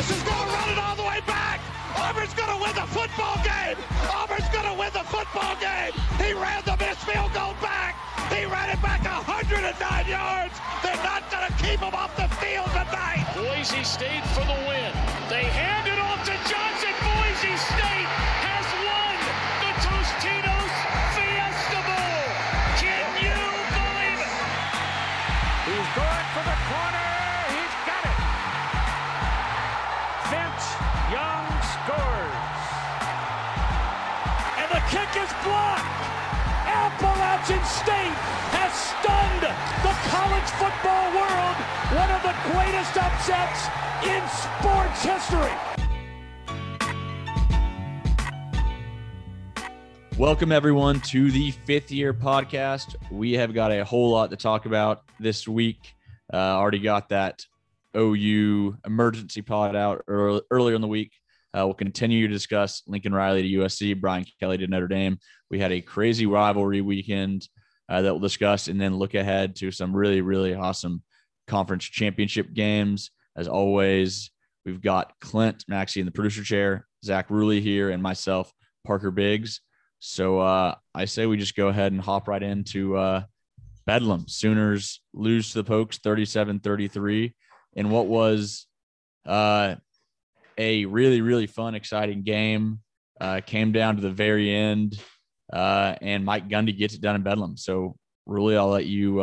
Davis is going to run it all the way back. Auburn's going to win the football game. Auburn's going to win the football game. He ran the missed field goal back. He ran it back 109 yards. They're not going to keep him off the field tonight. Boise State for the win. They hand it off to Johnson. Boise State has won the Tostitos Fiesta Bowl. Can you believe it? He's going for the corner. He's got it. Vince Young scores. And the kick is blocked. Appalachian State has stunned the college football world. One of the greatest upsets in sports history. Welcome, everyone, to the Fifth Year Podcast. We have got a whole lot to talk about this week. Already got that OU emergency pod out earlier in the week. We'll continue to discuss Lincoln Riley to USC, Brian Kelly to Notre Dame. We had a crazy rivalry weekend that we'll discuss, and then look ahead to some really, really awesome conference championship games. As always, we've got Clint Maxey in the producer chair, Zach Ruley here, and myself, Parker Biggs. So I say we just go ahead and hop right into Bedlam. Sooners lose to the Pokes 37-33 in what was a really, really fun, exciting game. Came down to the very end, and Mike Gundy gets it done in Bedlam. So, really, I'll let you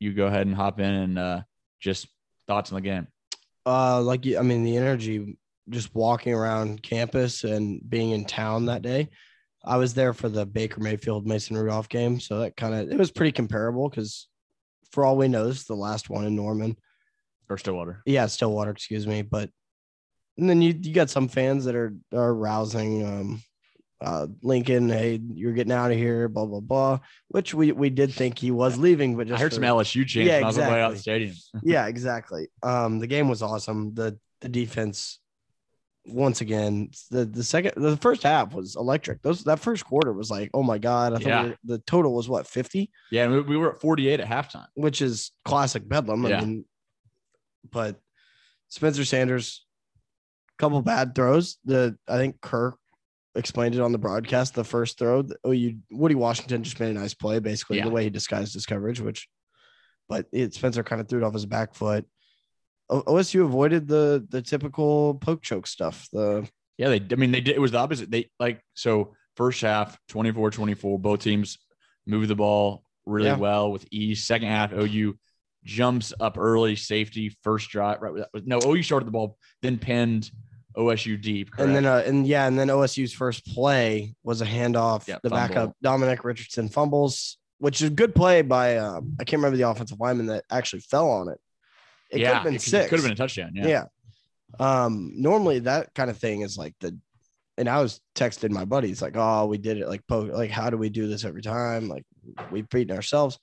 you go ahead and hop in and just thoughts on the game. The energy just walking around campus and being in town that day. I was there for the Baker Mayfield Mason Rudolph game, so that it was pretty comparable because, for all we know, this is the last one in Norman or Stillwater. Yeah, Stillwater. Excuse me, but. And then you got some fans that are rousing Lincoln. Hey, you're getting out of here, blah, blah, blah, which we did think he was leaving. But just I heard some LSU chants when I was on the way out of the stadium. Yeah, exactly. The game was awesome. The defense, once again, the first half was electric. That first quarter was like, oh, my God. I thought the total was, 50? Yeah, we were at 48 at halftime. Which is classic Bedlam. Yeah. I mean, but Spencer Sanders – couple bad throws. I think Kirk explained it on the broadcast. The first throw, Woody Washington just made a nice play, basically the way he disguised his coverage. Spencer kind of threw it off his back foot. OSU avoided the typical poke choke stuff. They did. It was the opposite. First half 24-24. Both teams moved the ball really well with ease. Second half, OU jumps up early, safety first drive. Right? No, OU started the ball, then pinned OSU deep, correct? And then and then OSU's first play was a handoff. The fumble. Backup Dominic Richardson fumbles, which is a good play by I can't remember the offensive lineman that actually fell on it. It could have been six. It could have been a touchdown. Yeah. Normally that kind of thing is like and I was texting my buddies like, oh, we did it like how do we do this every time? Like we've beaten ourselves.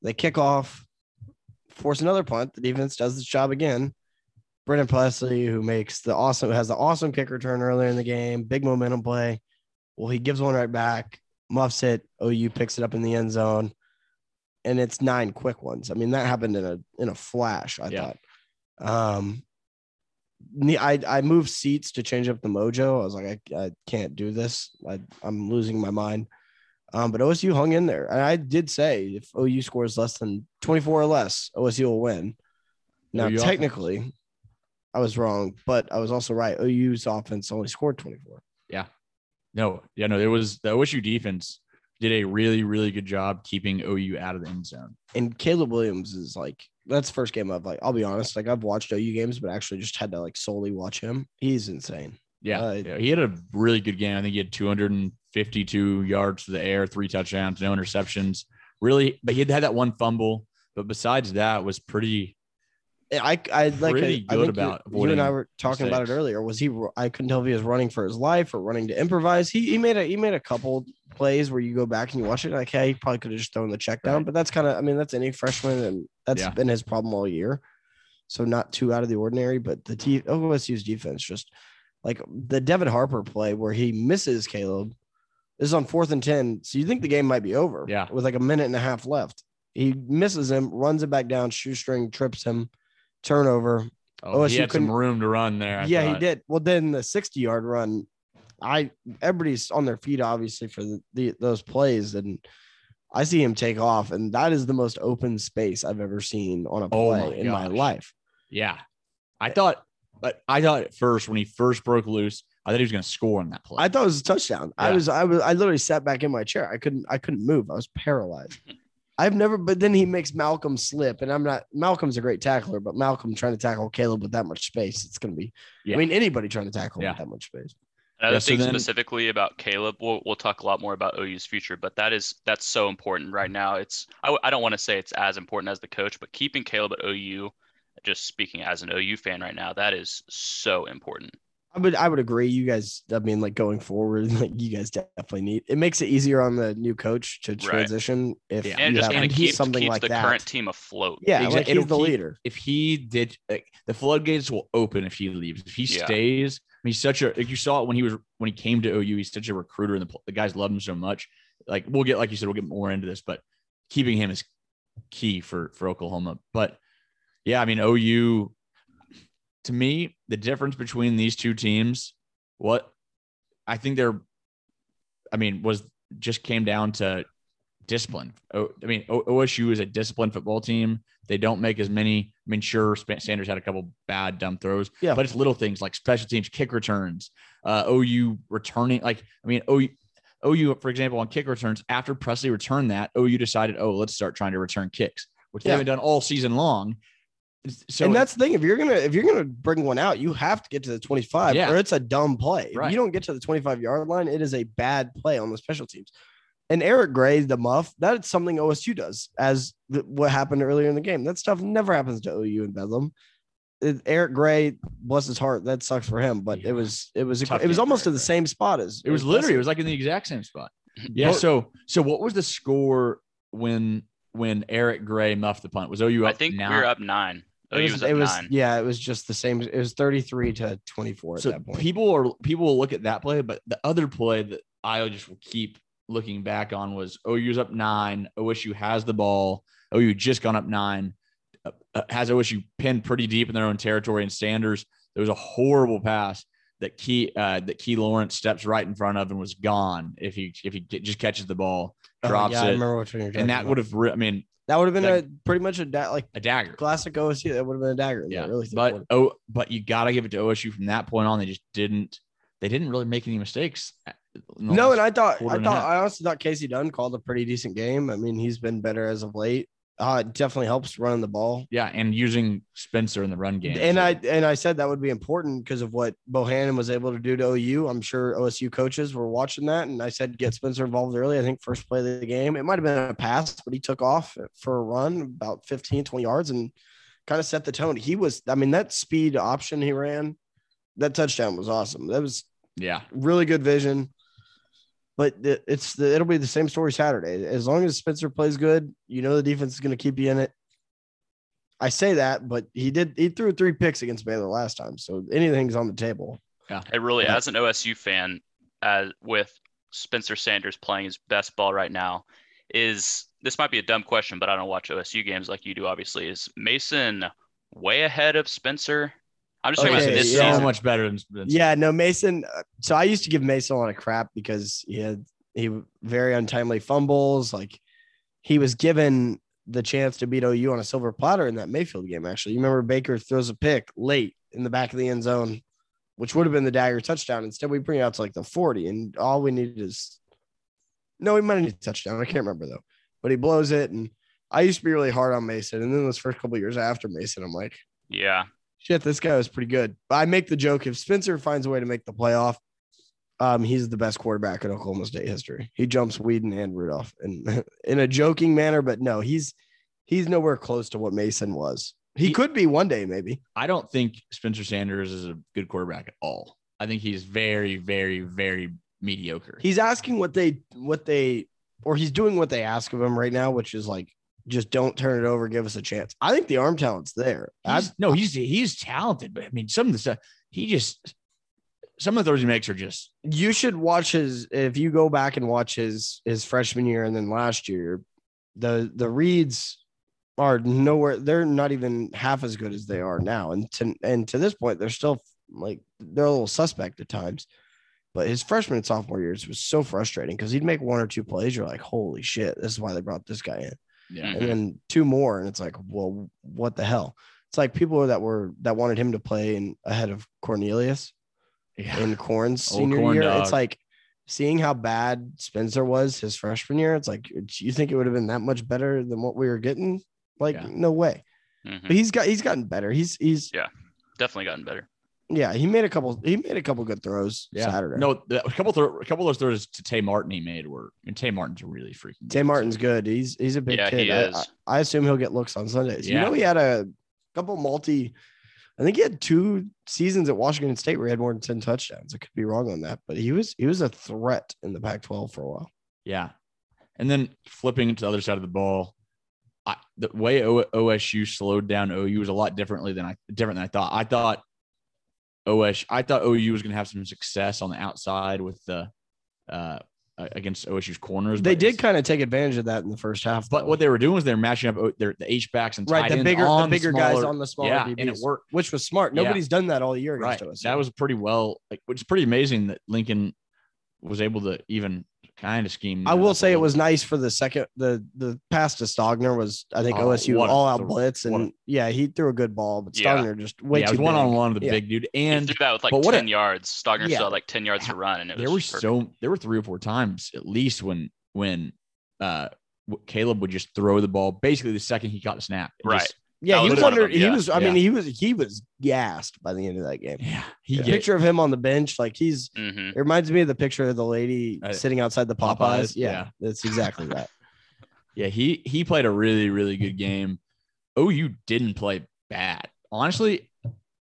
They kick off, force another punt. The defense does its job again. Brennan Presley, who has the awesome kick return earlier in the game, big momentum play. Well, he gives one right back, muffs it. OU picks it up in the end zone, and it's 9 quick ones. I mean, that happened in a flash. I thought. I moved seats to change up the mojo. I was like, I can't do this. I'm losing my mind. But OSU hung in there. And I did say if OU scores less than 24 or less, OSU will win. Now, technically, I was wrong, but I was also right. OU's offense only scored 24. Yeah. No, there was the OSU defense did a really, really good job keeping OU out of the end zone. And Caleb Williams is that's the first game I'll be honest. I've watched OU games, but actually just had to solely watch him. He's insane. Yeah. He had a really good game. I think he had 252 yards to the air, 3 touchdowns, no interceptions. Really, but he had that one fumble. But besides that, was pretty. You and I were talking about it earlier. I couldn't tell if he was running for his life or running to improvise. He made a couple plays where you go back and you watch it he probably could have just thrown the check down. Right. But that's that's any freshman, and that's been his problem all year. So not too out of the ordinary. But the OSU's defense just the Devin Harper play where he misses Caleb. This is on 4th and 10, so you think the game might be over. Yeah. With a minute and a half left. He misses him, runs it back down, shoestring, trips him, turnover. Oh, he had some room to run there. Yeah, he did. Well, then the 60-yard run, everybody's on their feet, obviously, for those plays, and I see him take off, and that is the most open space I've ever seen on a play in my life. Yeah. I thought at first, when he first broke loose, I thought he was going to score on that play. I thought it was a touchdown. Yeah. I literally sat back in my chair. I couldn't move. I was paralyzed. But then he makes Malcolm slip, and Malcolm's a great tackler, but Malcolm trying to tackle Caleb with that much space, it's going to be, I mean, anybody trying to tackle with that much space. Another thing specifically about Caleb, we'll talk a lot more about OU's future, but that's so important right now. I don't want to say it's as important as the coach, but keeping Caleb at OU, just speaking as an OU fan right now, that is so important. I would agree. You guys, I mean, like going forward, like you guys definitely need. It makes it easier on the new coach to transition if the current team afloat. Yeah, exactly. Like he's the leader. If he did, the floodgates will open if he leaves. If he stays, I mean, he's such a. Like you saw it when he came to OU. He's such a recruiter, and the guys love him so much. Like we'll get more into this, but keeping him is key for Oklahoma. But yeah, I mean, OU. To me, the difference between these two teams, just came down to discipline. OSU is a disciplined football team. They don't make as many. I mean, sure, Sanders had a couple bad dumb throws, but it's little things like special teams, kick returns, OU returning. Like, I mean, OU, for example, on kick returns, after Presley returned that, OU decided, let's start trying to return kicks, which they haven't done all season long. So, and that's the thing. If you're gonna bring one out, you have to get to the 25, or it's a dumb play. Right. If you don't get to the 25-yard line, it is a bad play on the special teams. And Eric Gray, the muff, that's something OSU does, as what happened earlier in the game. That stuff never happens to OU in Bedlam. Eric Gray, bless his heart, that sucks for him. But it was almost in the same spot as it was. Literally, it was like in the exact same spot. Yeah. So what was the score when Eric Gray muffed the punt? Was OU up? I think we were up 9. It was 9. Yeah, it was just the same. It was 33-24 at that point. People will look at that play, but the other play that I just will keep looking back on was OU's up 9. OSU has the ball. OU just gone up 9. Has OSU pinned pretty deep in their own territory, and Sanders, there was a horrible pass that Key Lawrence steps right in front of and was gone. If he just catches the ball, drops it. I remember what you're talking about. That would have been a dagger. Classic OSU. That would have been a dagger. Yeah, really. But you got to give it to OSU from that point on. They just didn't. They didn't really make any mistakes. No, and I honestly thought Casey Dunn called a pretty decent game. I mean, he's been better as of late. It definitely helps running the ball. Yeah, and using Spencer in the run game. And so. I said that would be important because of what Bohannon was able to do to OU. I'm sure OSU coaches were watching that, and I said get Spencer involved early. I think first play of the game. It might have been a pass, but he took off for a run about 15, 20 yards and kind of set the tone. That speed option he ran, that touchdown was awesome. That was really good vision. But it'll be the same story Saturday. As long as Spencer plays good, you know the defense is going to keep you in it. I say that, but he threw 3 picks against Baylor last time, so anything's on the table. Yeah, it really. Yeah. As an OSU fan, with Spencer Sanders playing his best ball right now, this might be a dumb question, but I don't watch OSU games like you do. Obviously, is Mason way ahead of Spencer? I'm just talking about this season. So much better than Spencer. Yeah, no, Mason. So I used to give Mason a lot of crap because he had very untimely fumbles. Like, he was given the chance to beat OU on a silver platter in that Mayfield game, actually. You remember Baker throws a pick late in the back of the end zone, which would have been the dagger touchdown. Instead, we bring it out to like the 40, and all we needed is – no, we might have needed a touchdown. I can't remember, though. But he blows it, and I used to be really hard on Mason. And then those first couple of years after Mason, I'm like – yeah. Shit, this guy was pretty good. But I make the joke, if Spencer finds a way to make the playoff, he's the best quarterback in Oklahoma State history. He jumps Whedon and Rudolph and in a joking manner, but no, he's nowhere close to what Mason was. He could be one day, maybe. I don't think Spencer Sanders is a good quarterback at all. I think he's very, very, very mediocre. He's asking he's doing what they ask of him right now, which is like, just don't turn it over. Give us a chance. I think the arm talent's there. He's talented, but I mean, some of the stuff some of the throws he makes are just. You should watch if you go back and watch his freshman year and then last year, the reads are nowhere. They're not even half as good as they are now. And to this point, they're still like, they're a little suspect at times. But his freshman and sophomore years was so frustrating because he'd make one or two plays. You're like, holy shit, this is why they brought this guy in. Yeah. And then two more. And it's like, well, what the hell? It's like people that wanted him to play ahead of Cornelius in Corn's senior year. Dog. It's like seeing how bad Spencer was his freshman year. It's like, do you think it would have been that much better than what we were getting? Like, no way. Mm-hmm. But he's gotten better. He's definitely gotten better. Yeah, he made a couple good throws Saturday. No, a couple of those throws to Tay Martin he made were, and Tay Martin's really freaking good. Tay Martin's good. He's a big kid. He is. I assume he'll get looks on Sundays. Yeah. You know, he had a couple I think he had two seasons at Washington State where he had more than 10 touchdowns. I could be wrong on that, but he was a threat in the Pac-12 for a while. Yeah. And then flipping to the other side of the ball, the way OSU slowed down OU was a lot different than I thought. I thought OU was going to have some success on the outside with the against OSU's corners. They did kind of take advantage of that in the first half. But what they were doing was they were matching up the H-backs and tight ends, the bigger guys on the smaller DBs, and it worked, which was smart. Nobody's done that all year against us. That was pretty well, which is pretty amazing that Lincoln was able to even kind of scheme. I will say it was nice for the second. The pass to Stogner was, I think, OSU all-out blitz, and he threw a good ball, but Stogner just way too big. It was one-on-one with the big dude, and he threw that with like 10 yards. Stogner saw like 10 yards to run, and there were three or four times at least when Caleb would just throw the ball basically the second he got a snap. Right. He was. I mean, he was gassed by the end of that game. Yeah, picture of him on the bench, like he's. Mm-hmm. It reminds me of the picture of the lady sitting outside the Popeyes. Yeah, that's exactly that. Yeah, he played a really, really good game. OU didn't play bad, honestly.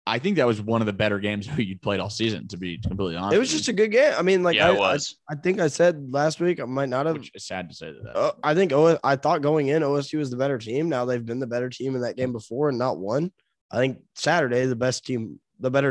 I think that was one of the better games OU played all season. To be completely honest, it was just a good game. I mean, it was. I think I said last week I might not have. Which is sad to say that. I thought going in OSU was the better team. Now they've been the better team in that game before and not won. I think Saturday the better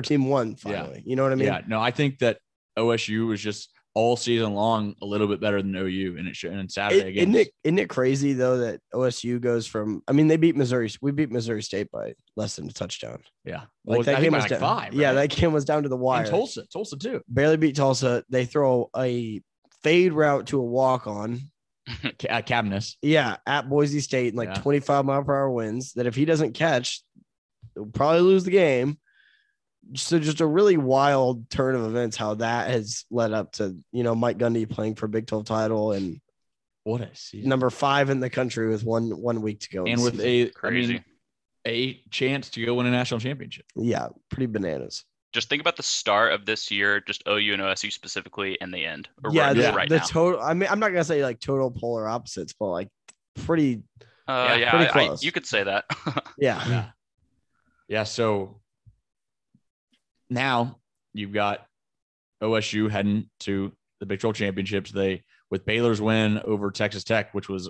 team won finally. Yeah. You know what I mean? Yeah. No, I think that OSU was just all season long a little bit better than OU, and it should. And Saturday again. Isn't it crazy though that OSU goes from? I mean, they beat Missouri. We beat Missouri State by less than a touchdown. Yeah. Like that game was down. 5. Right? Yeah, that game was down to the wire. And Tulsa too. Barely beat Tulsa. They throw a fade route to a walk-on. At Cabinus. Yeah, at Boise State in 25-mile-per-hour winds that if he doesn't catch, they'll probably lose the game. So just a really wild turn of events how that has led up to, Mike Gundy playing for Big 12 title and what a season. Number 5 in the country with one week to go. And with a chance to go win a national championship. Yeah, pretty bananas. Just think about the start of this year, just OU and OSU specifically, and the end. Total. I mean, I'm not gonna say total polar opposites, but pretty. Pretty close. You could say that. Yeah. So now you've got OSU heading to the Big 12 championships. With Baylor's win over Texas Tech, which was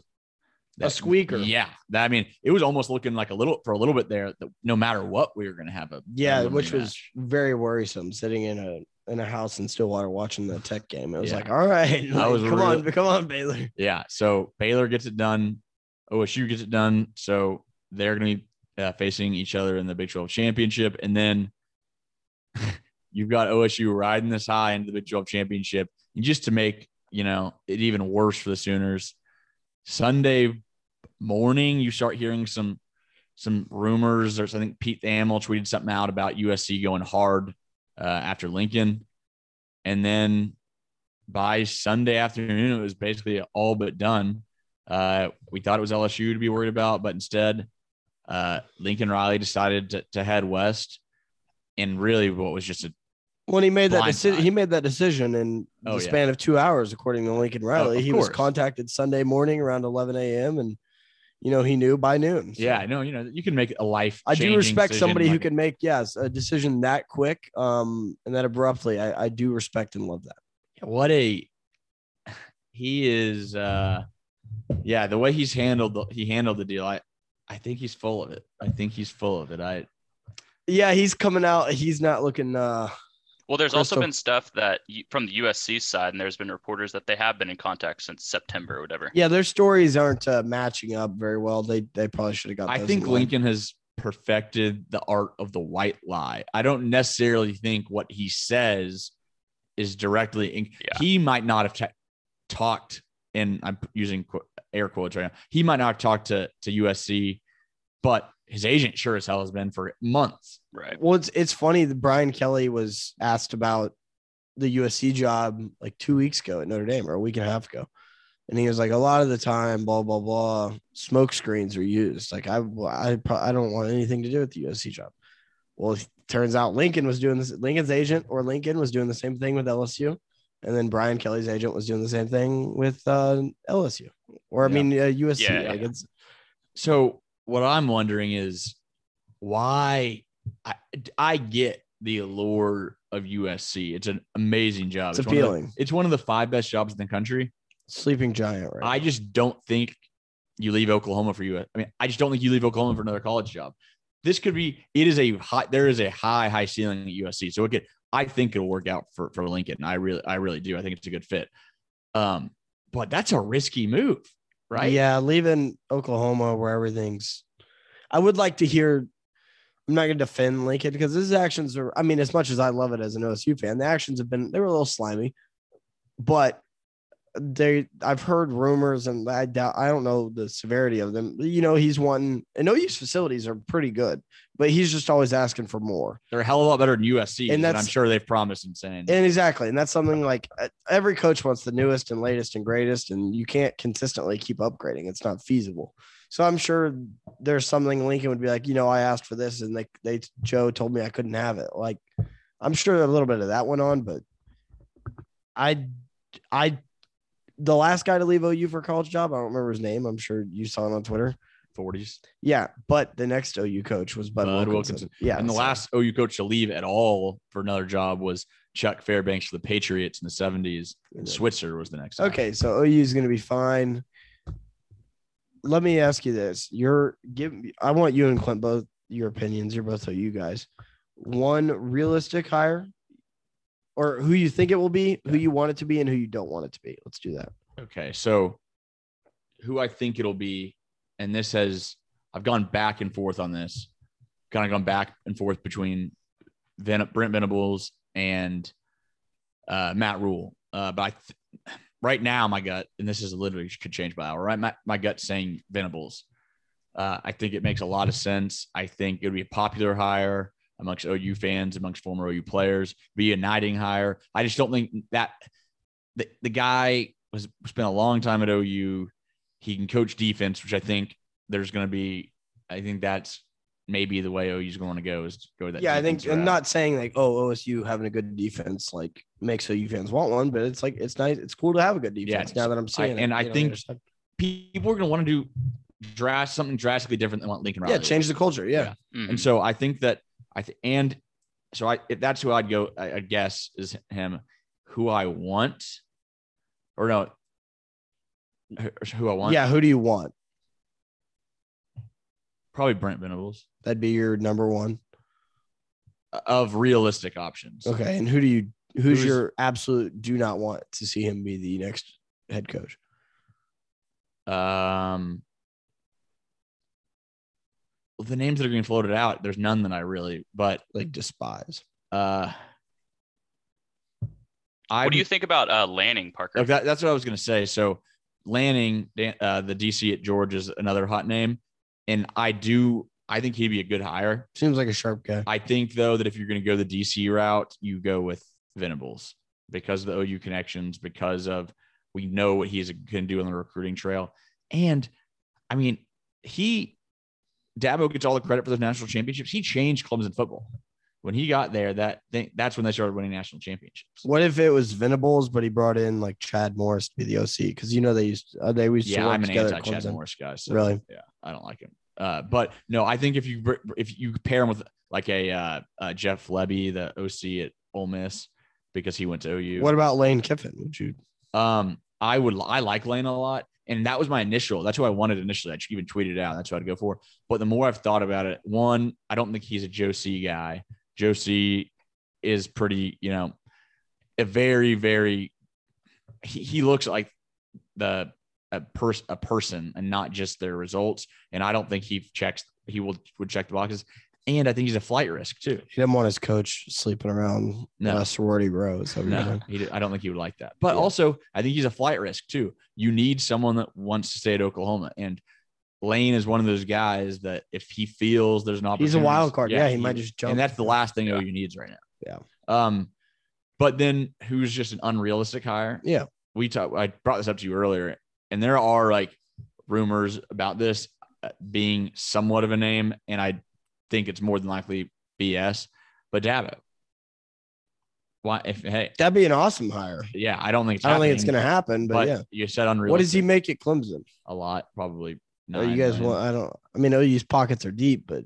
a squeaker. Yeah. It was almost looking like a little bit there that no matter what, we were going to have which was very worrisome sitting in a house in Stillwater watching the Tech game. It was all right, come on, Baylor. Yeah. So Baylor gets it done. OSU gets it done. So they're going to be facing each other in the Big 12 championship. And then you've got OSU riding this high into the Big 12 championship. And just to make, it even worse for the Sooners, Sunday morning, you start hearing some rumors. I think Pete Thamel tweeted something out about USC going hard after Lincoln. And then by Sunday afternoon, it was basically all but done. We thought it was LSU to be worried about, but instead Lincoln Riley decided to head west. And really what was just a when he made that decision, in the span of 2 hours, according to Lincoln Riley. He was contacted Sunday morning around 11 a.m. and, he knew by noon. So. Yeah, I know. You can make a life. I do respect somebody who can make, a decision that quick and that abruptly. I do respect and love that. Yeah, he is. The way he handled the deal. I think he's full of it. I think he's full of it. He's coming out. He's not looking. Well, there's also been stuff that from the USC side, and there's been reporters that they have been in contact since September or whatever. Yeah, their stories aren't matching up very well. They probably should have got those. I think Lincoln has perfected the art of the white lie. I don't necessarily think what he says is directly he might not have talked, and I'm using air quotes right now. He might not have talked to USC, but his agent sure as hell has been for months. Right. Well, it's funny that Brian Kelly was asked about the USC job like 2 weeks ago at Notre Dame, or a week and a half ago. And he was like, a lot of the time, blah, blah, blah, smoke screens are used. Like, I don't want anything to do with the USC job. Well, it turns out Lincoln was doing this. Lincoln's agent or Lincoln was doing the same thing with LSU. And then Brian Kelly's agent was doing the same thing with LSU or USC. Yeah, like it's, so what I'm wondering is why I get the allure of USC. It's an amazing job. It's appealing. It's one of the 5 best jobs in the country. Sleeping giant, right? I just don't think you leave Oklahoma for you. I mean, I just don't think you leave Oklahoma for another college job. This could be, it is a high, there is a high ceiling at USC. So I think it'll work out for Lincoln. I really do. I think it's a good fit. But that's a risky move, right? Yeah. Leaving Oklahoma where everything's, I would like to hear, I'm not going to defend Lincoln because his actions are, I mean, as much as I love it as an OSU fan, the actions they were a little slimy, but I've heard rumors, and I don't know the severity of them. You know, he's wanting, and OU's facilities are pretty good, but he's just always asking for more. They're a hell of a lot better than USC, and I'm sure they've promised him saying. And exactly, and that's something like every coach wants the newest and latest and greatest, and you can't consistently keep upgrading. It's not feasible. So I'm sure there's something Lincoln would be like, you know, I asked for this, and Joe told me I couldn't have it. Like, I'm sure a little bit of that went on, but the last guy to leave OU for a college job, I don't remember his name. I'm sure you saw him on Twitter. 40s. Yeah, but the next OU coach was Bud Wilkinson. Yeah, and the last OU coach to leave at all for another job was Chuck Fairbanks for the Patriots in the 70s. And Switzer was the next guy. Okay, so OU is going to be fine. Let me ask you this. I want you and Clint both your opinions. You're both OU guys. One realistic hire, or who you think it will be, who you want it to be, and who you don't want it to be. Let's do that. Okay, so who I think it'll be, and I've gone back and forth on this, kind of gone back and forth between Brent Venables and Matt Rule. But right now, my gut, and this is literally could change by hour, right? My gut's saying Venables. I think it makes a lot of sense. I think it would be a popular hire amongst OU fans, amongst former OU players, be a uniting hire. I just don't think that the guy has spent a long time at OU. He can coach defense, which I think there's going to be. I think that's maybe the way OU's going to go is go that. Yeah, I think I'm not saying like, oh, OSU having a good defense like makes OU fans want one, but it's like it's nice, it's cool to have a good defense. Yeah, now that I'm seeing it, and I think people are going to want to draft something drastically different than what Lincoln Riley. Yeah, change the culture. Yeah. Mm-hmm. And so I think that. If that's who I'd go, I guess is him. Who I want. Yeah, who do you want? Probably Brent Venables. That'd be your number one of realistic options. Okay, and who's your absolute do not want to see him be the next head coach? The names that are being floated out, there's none that I really, but like despise. What do you think about Lanning, Parker? Like that's what I was going to say. So Lanning, the DC at George is another hot name. And I think he'd be a good hire. Seems like a sharp guy. I think though, that if you're going to go the DC route, you go with Venables because of the OU connections, because of, we know what he can do on the recruiting trail. And I mean, Dabo gets all the credit for those national championships. He changed Clemson football. When he got there, that's when they started winning national championships. What if it was Venables, but he brought in like Chad Morris to be the OC? Because you know they used to work together. Yeah, I'm an anti-Chad Morris guy. So, really? Yeah, I don't like him. But no, I think if you pair him with like a Jeff Lebby, the OC at Ole Miss, because he went to OU. What about Lane Kiffin? Would you? I like Lane a lot. And that was my initial. That's who I wanted initially. I even tweeted it out. That's what I'd go for. But the more I've thought about it, one, I don't think he's a Joe C guy. Joe C is pretty, you know, a very, very, he looks like a person and not just their results. And I don't think he would check the boxes. And I think he's a flight risk too. He didn't want his coach sleeping around sorority rows. I don't think he would like that. But also, I think he's a flight risk too. You need someone that wants to stay at Oklahoma, and Lane is one of those guys that if he feels there's an opportunity, he's a wild card. Yeah, he might just jump. And that's the last thing OU needs right now. Yeah. But then who's just an unrealistic hire? Yeah, I brought this up to you earlier, and there are like rumors about this being somewhat of a name, and I think it's more than likely BS, but Dabo. Why? That'd be an awesome hire. Yeah, I don't think it's going to happen. But yeah, you said unrealistic. What does he make at Clemson? A lot, probably. Well, you guys want? I mean, OU's pockets are deep, but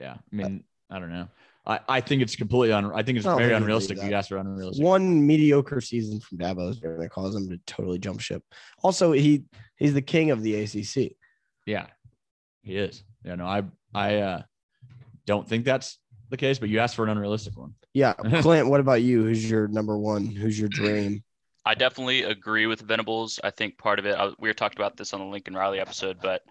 yeah. I mean, I don't know. I think it's completely I think it's very unrealistic. You guys are unrealistic. One mediocre season from Dabo is going to cause him to totally jump ship. Also, he's the king of the ACC. Yeah, he is. Yeah, no, I don't think that's the case, but you asked for an unrealistic one. Yeah. Clint, what about you? Who's your number one? Who's your dream? I definitely agree with Venables. I think part of it, we were talking about this on the Lincoln Riley episode, but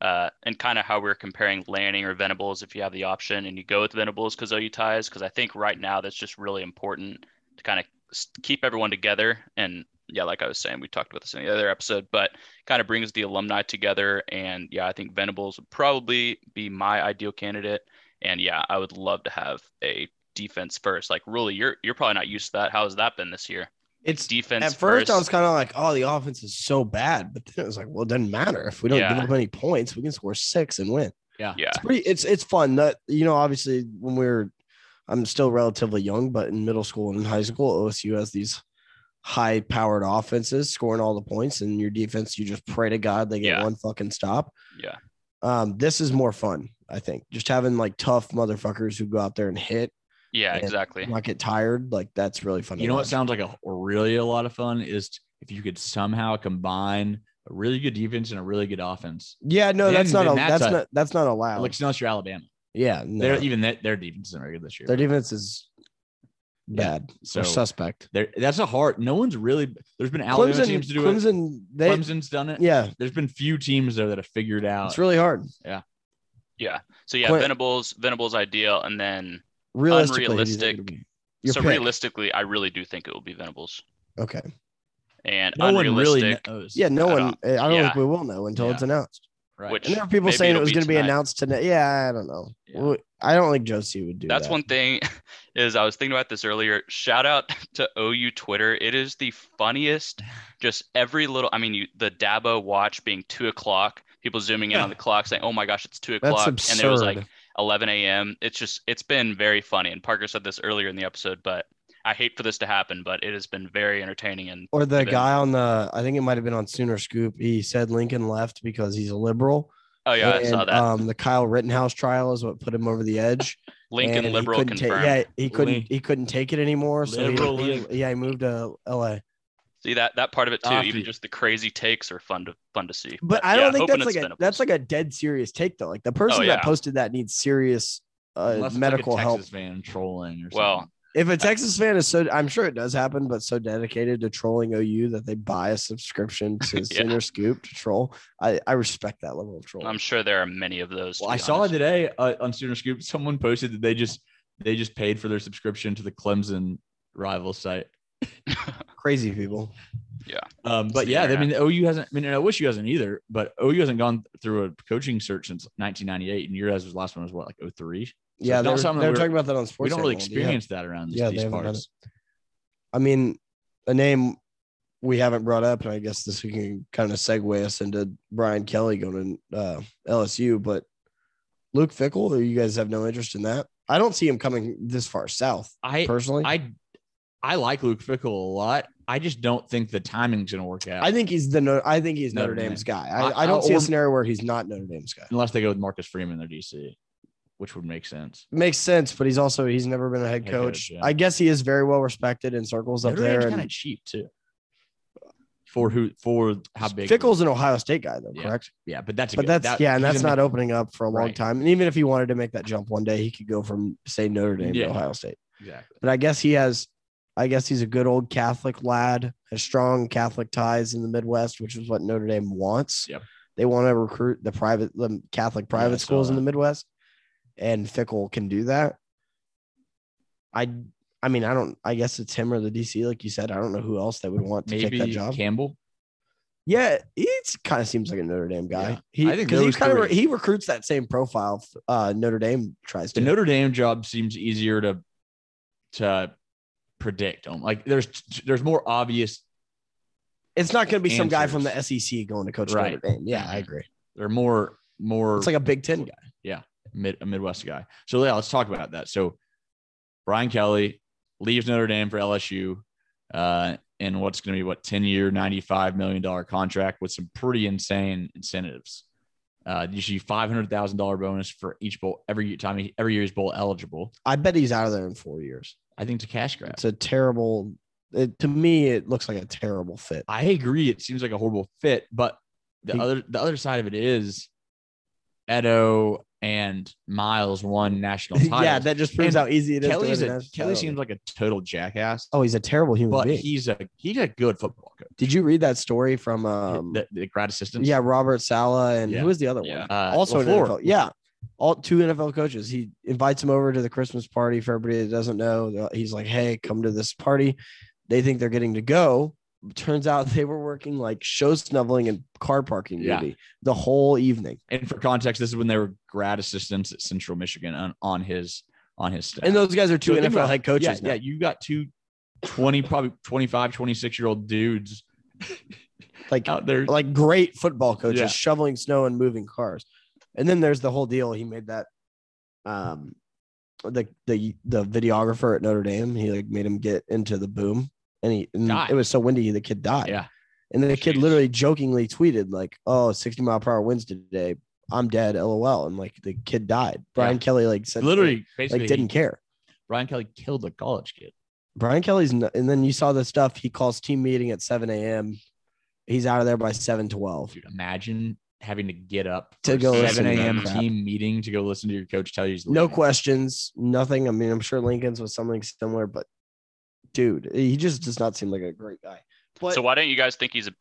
and kind of how we're comparing Lanning or Venables, if you have the option and you go with Venables because OU ties, because I think right now that's just really important to kind of keep everyone together. And yeah, like I was saying, we talked about this in the other episode, but kind of brings the alumni together. And yeah, I think Venables would probably be my ideal candidate. And yeah, I would love to have a defense first. Like, really, you're probably not used to that. How has that been this year? It's defense first. At first, I was kind of like, oh, the offense is so bad. But then it was like, well, it doesn't matter. If we don't give up any points, we can score 6 and win. Yeah. It's fun. That, you know, obviously, I'm still relatively young, but in middle school and high school, OSU has these high-powered offenses scoring all the points, and your defense, you just pray to God they get one fucking stop. Yeah. This is more fun, I think. Just having like tough motherfuckers who go out there and hit. Yeah, and exactly. Not get tired. Like, that's really fun. You know what sounds like really a lot of fun is if you could somehow combine a really good defense and a really good offense. Yeah, no, that's not allowed. Like, not your Alabama. Yeah, no. Their defense isn't very good this year. Their defense is bad. So suspect. That's a hard. No one's really. There's been Alabama teams to do it. Clemson's done it. Yeah. There's been few teams though that have figured out. It's really hard. Yeah. Yeah. So yeah, Venables ideal, and then unrealistic. So realistically, I really do think it will be Venables. Okay. And no one really knows. Yeah. No one. I don't think we will know until it's announced. Right. Which, and there are people saying it was going to be announced tonight. Yeah, I don't know. Yeah. I don't think Josie would do that. That's one thing is I was thinking about this earlier. Shout out to OU Twitter. It is the funniest, just every little – I mean, the Dabo watch being 2 o'clock, people zooming in on the clock saying, oh, my gosh, it's 2 o'clock. And it was like 11 a.m. It's been very funny. And Parker said this earlier in the episode, but I hate for this to happen, but it has been very entertaining. Or the guy on I think it might have been on Sooner Scoop. He said Lincoln left because he's a liberal. Oh, yeah, I saw that. The Kyle Rittenhouse trial is what put him over the edge. Lincoln liberal confirmed. He couldn't take it anymore. So he moved to L.A. See, that part of it, too, even just the crazy takes are fun to see. But I don't think that's like a dead serious take, though. Like, the person that posted that needs serious medical help. Texas fan trolling or something. Well, if a Texas fan is so – I'm sure it does happen, but so dedicated to trolling OU that they buy a subscription to Center Scoop to troll. I respect that level of troll. I'm sure there are many of those. Well, I saw today on Center Scoop, someone posted that they just paid for their subscription to the Clemson rival site. Crazy people. Yeah. But yeah, I mean, OU hasn't – I mean, I wish you hasn't either, but OU hasn't gone through a coaching search since 1998, and your guys' last one was what, like 03? So yeah, they were talking about that on Sports. We don't really experience that around these parts. I mean, a name we haven't brought up, and I guess this can kind of segue us into Brian Kelly going to LSU, but Luke Fickell, or you guys have no interest in that? I don't see him coming this far south, personally. I like Luke Fickell a lot. I just don't think the timing's going to work out. I think he's Notre Dame's guy. I don't see a scenario where he's not Notre Dame's guy. Unless they go with Marcus Freeman, their DC. Which would make sense. Makes sense, but he's never been a head coach. I guess he is very well respected in circles up there. He's kind of cheap too. For how big? Fickell's an Ohio State guy though, correct? Yeah, and that's not opening up for a long time. And even if he wanted to make that jump one day, he could go from say Notre Dame to Ohio State. Exactly. But I guess he has, I guess he's a good old Catholic lad, has strong Catholic ties in the Midwest, which is what Notre Dame wants. Yep. They want to recruit the private, the Catholic private schools in the Midwest, and Fickell can do that. I mean, I don't, I guess it's him or the DC, like you said. I don't know who else they would want to take that job. Campbell. Yeah, it kind of seems like a Notre Dame guy. Yeah. He recruits that same profile Notre Dame tries to. The Notre Dame job seems easier to predict. Like there's more obvious. It's not going to be answers. Some guy from the SEC going to coach Notre Dame. Yeah, I agree. They're more. It's like a Big Ten guy. Yeah, a Midwest guy. So yeah, let's talk about that. So Brian Kelly leaves Notre Dame for LSU. And what's going to be 10-year, $95 million contract with some pretty insane incentives. You see $500,000 bonus for each bowl every year he's bowl eligible. I bet he's out of there in 4 years. I think it's a cash grab. It's a terrible. To me, it looks like a terrible fit. I agree. It seems like a horrible fit. But the other side of it is, Edo and Miles won national titles. Yeah, that just proves how easy it is. Kelly seems like a total jackass. Oh, he's a terrible human being. But he's a good football coach. Did you read that story from the grad assistants? Yeah, Robert Saleh and who was the other one? Also an NFL. Yeah, two NFL coaches. He invites him over to the Christmas party for everybody that doesn't know. He's like, hey, come to this party. They think they're getting to go. Turns out they were working like show snuffling and car parking duty the whole evening. And for context, this is when they were grad assistants at Central Michigan on his staff. And those guys are two NFL head coaches. Yeah, you got two 20, probably 25, 26-year-old dudes like out there, like great football coaches shoveling snow and moving cars. And then there's the whole deal. He made that the videographer at Notre Dame. He like made him get into the boom. And it was so windy, the kid died. Yeah. And then the kid literally jokingly tweeted, like, oh, 60-mile-per-hour winds today. I'm dead. LOL. And like the kid died. Brian Kelly, like, said, literally, basically, like, didn't care. Brian Kelly killed a college kid. Brian Kelly's, and then you saw the stuff. He calls team meeting at 7 a.m. He's out of there by 7:12. Dude, imagine having to get up to go 7 a.m. team meeting to go listen to your coach tell you he's no questions, nothing. I mean, I'm sure Lincoln's was something similar, but. Dude, he just does not seem like a great guy. But so why do you guys think he's a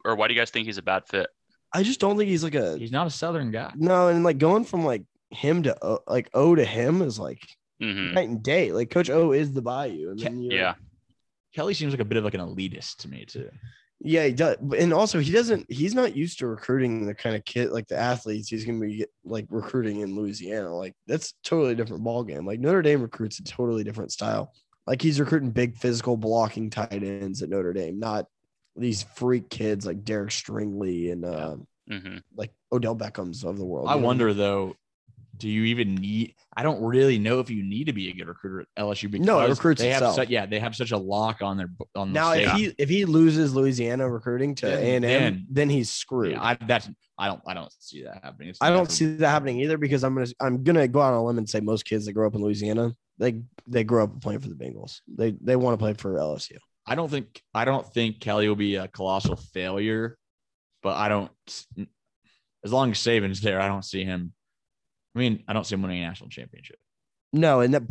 bad fit? I just don't think he's not a Southern guy. No, and like going from like him to O to him is like night and day. Like Coach O is the Bayou. And then Kelly seems like a bit of like an elitist to me too. Yeah, he does. And also he's not used to recruiting the kind of kid, like the athletes he's going to be like recruiting in Louisiana. Like that's a totally different ballgame. Like Notre Dame recruits a totally different style. Like he's recruiting big physical blocking tight ends at Notre Dame, not these freak kids like Derek Stringley and like Odell Beckham's of the world. I wonder though, do you even need? I don't really know if you need to be a good recruiter at LSU because no, it recruits itself. They have such a lock on their now. State. If he loses Louisiana recruiting to A&M, then he's screwed. Yeah, I don't see that happening. I don't see that happening either because I'm gonna go out on a limb and say most kids that grow up in Louisiana. They grow up playing for the Bengals. They want to play for LSU. I don't think Kelly will be a colossal failure, but as long as Saban's there, I don't see him. I mean, I don't see him winning a national championship. No, that's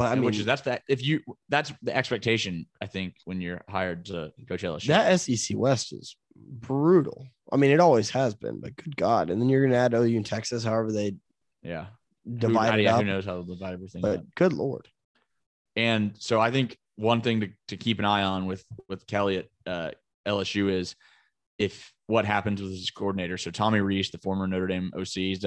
the expectation. I think when you're hired to coach LSU, that SEC West is brutal. I mean, it always has been, but good God! And then you're gonna add OU and Texas, however they divide it up. Who knows how to divide everything? But good Lord. And so I think one thing to keep an eye on with Kelly at LSU is what happens with his coordinator. So Tommy Rees, the former Notre Dame OC,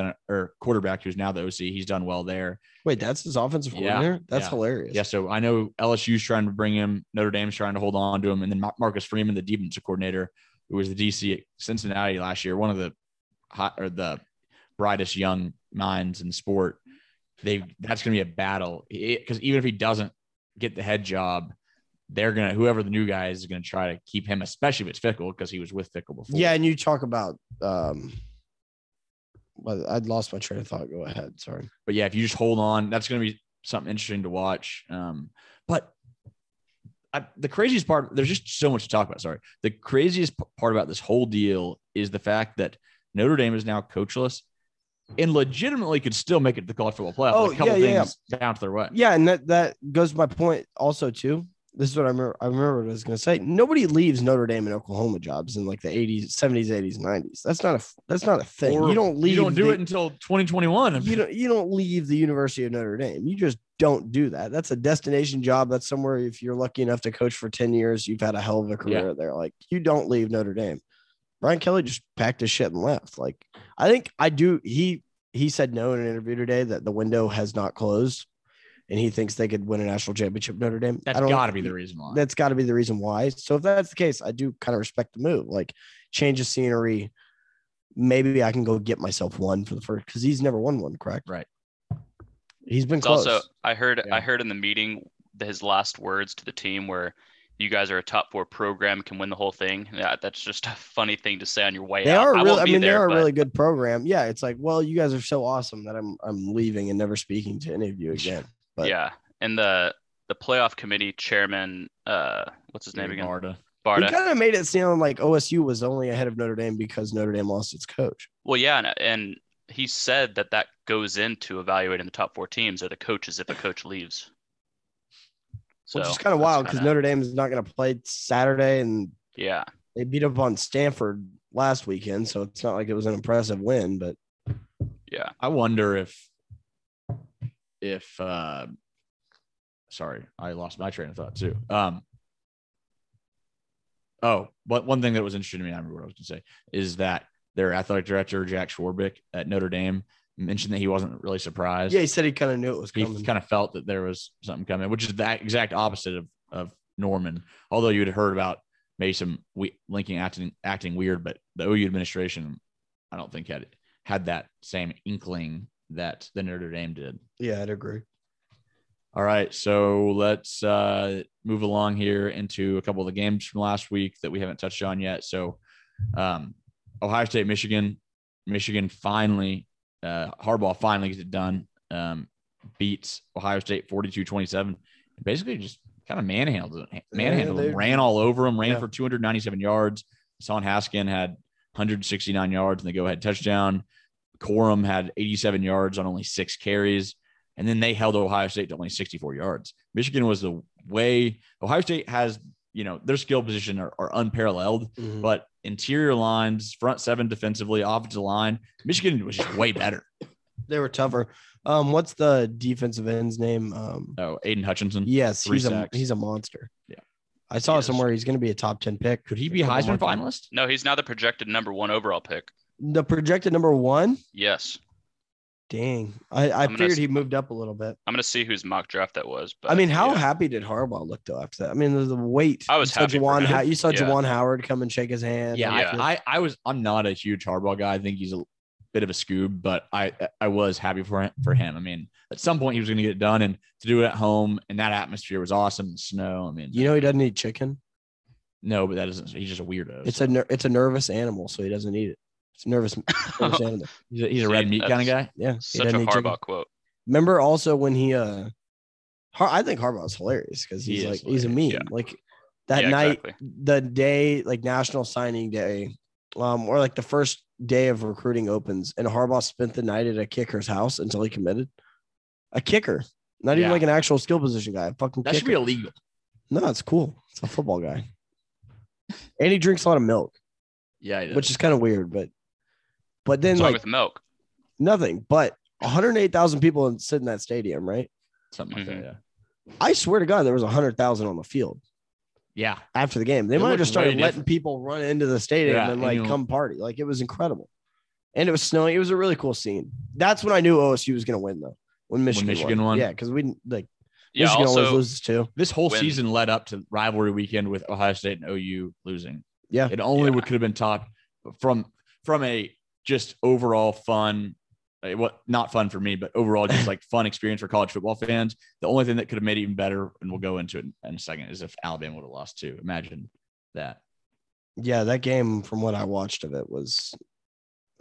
quarterback who's now the OC, he's done well there. Wait, that's his offensive coordinator? Yeah, that's hilarious. Yeah, so I know LSU's trying to bring him, Notre Dame's trying to hold on to him, and then Marcus Freeman, the defensive coordinator, who was the DC at Cincinnati last year, one of the brightest young minds in the sport. That's going to be a battle because even if he doesn't get the head job, whoever the new guy is going to try to keep him, especially if it's Fickell because he was with Fickell before. Yeah, and you talk about I'd lost my train of thought. Go ahead, sorry. But yeah, if you just hold on, that's going to be something interesting to watch. But the craziest part, there's just so much to talk about. Sorry, the craziest part about this whole deal is the fact that Notre Dame is now coachless and legitimately could still make it to the college football playoff. Oh, a couple things down to their way. Yeah, and that goes to my point also, too. This is what I remember what I was going to say. Nobody leaves Notre Dame and Oklahoma jobs in like the 80s, 70s, 80s, 90s. That's not a thing. Or you don't leave. You don't do it until 2021. I mean. You don't leave the University of Notre Dame. You just don't do that. That's a destination job. That's somewhere if you're lucky enough to coach for 10 years, you've had a hell of a career there. Like, you don't leave Notre Dame. Brian Kelly just packed his shit and left. Like, I think I do. He said no in an interview today that the window has not closed. And he thinks they could win a national championship, Notre Dame. That's got to be the reason why. That's got to be the reason why. So if that's the case, I do kind of respect the move. Like, change of scenery. Maybe I can go get myself one for the first, because he's never won one, correct? Right. He's been close. Also, I heard in the meeting that his last words to the team were, "You guys are a top four program, can win the whole thing." Yeah, that's just a funny thing to say on your way out. They are a really good program. Yeah, it's like, well, you guys are so awesome that I'm leaving and never speaking to any of you again. But yeah, and the playoff committee chairman, what's his name again? Barta. He kind of made it sound like OSU was only ahead of Notre Dame because Notre Dame lost its coach. Well, yeah, and he said that goes into evaluating the top four teams or the coaches if a coach leaves. So, which is kind of wild because Notre Dame is not going to play Saturday, and they beat up on Stanford last weekend, so it's not like it was an impressive win. But yeah, I wonder if sorry, I lost my train of thought too. But one thing that was interesting to me, I remember what I was going to say, is that their athletic director, Jack Schwarbick at Notre Dame, mentioned that he wasn't really surprised. Yeah, he said he kind of knew it was coming. He kind of felt that there was something coming, which is the exact opposite of Norman. Although you had heard about maybe some Lincoln acting weird, but the OU administration, I don't think had that same inkling that the Notre Dame did. Yeah, I'd agree. All right, so let's move along here into a couple of the games from last week that we haven't touched on yet. So Ohio State, Michigan finally, Harbaugh finally gets it done, beats Ohio State 42-27. Basically just kind of manhandled them, ran all over them, ran for 297 yards. Son Haskin had 169 yards and the go-ahead touchdown. Corum had 87 yards on only 6 carries, and then they held Ohio State to only 64 yards. Michigan was the way Ohio State has, their skill position are unparalleled, but interior lines, front seven defensively, offensive line, Michigan was just way better. They were tougher. What's the defensive end's name? Aiden Hutchinson. Yes, he's a monster. Yeah. I saw somewhere he's going to be a top 10 pick. Could he be a Heisman finalist? No, he's now the projected number 1 overall pick. The projected number 1? Yes. Dang. I figured he moved up a little bit. I'm going to see whose mock draft that was. But I mean, how happy did Harbaugh look, though, after that? I mean, the weight. I was happy. You saw Juwan Howard come and shake his hand. Yeah, I'm not a huge Harbaugh guy. I think he's a bit of a scoob, but I was happy for him. I mean, at some point he was going to get it done, and to do it at home, and that atmosphere was awesome. The snow. I mean, he doesn't eat chicken? No, but that isn't. He's just a weirdo. It's a nervous animal, so he doesn't eat it. It's nervous animal. He's a red meat kind of guy. Yeah. Such a Harbaugh quote. Remember also when he I think Harbaugh's hilarious because he's a meme. Yeah. Like that night, exactly. The day, like National Signing Day, or like the first day of recruiting opens, and Harbaugh spent the night at a kicker's house until he committed. A kicker. Not even like an actual skill position guy. That should be illegal. No, it's cool. It's a football guy. And he drinks a lot of milk. Yeah, he does. Which is kind of weird, But then, like, with milk, nothing. But 108,000 people sit in that stadium, right? Something like that. Yeah. I swear to God, there was 100,000 on the field. Yeah. After the game, they might have just started letting people run into the stadium and like come party. Like, it was incredible, and it was snowing. It was a really cool scene. That's when I knew OSU was going to win, though. When Michigan won. Yeah, because we like. Yeah. Michigan also always loses too. This whole season led up to rivalry weekend with Ohio State and OU losing. Yeah. It only could have been topped from a. Just overall fun, not fun for me, but overall just like fun experience for college football fans. The only thing that could have made it even better, and we'll go into it in a second, is if Alabama would have lost too. Imagine that. Yeah, that game, from what I watched of it, it was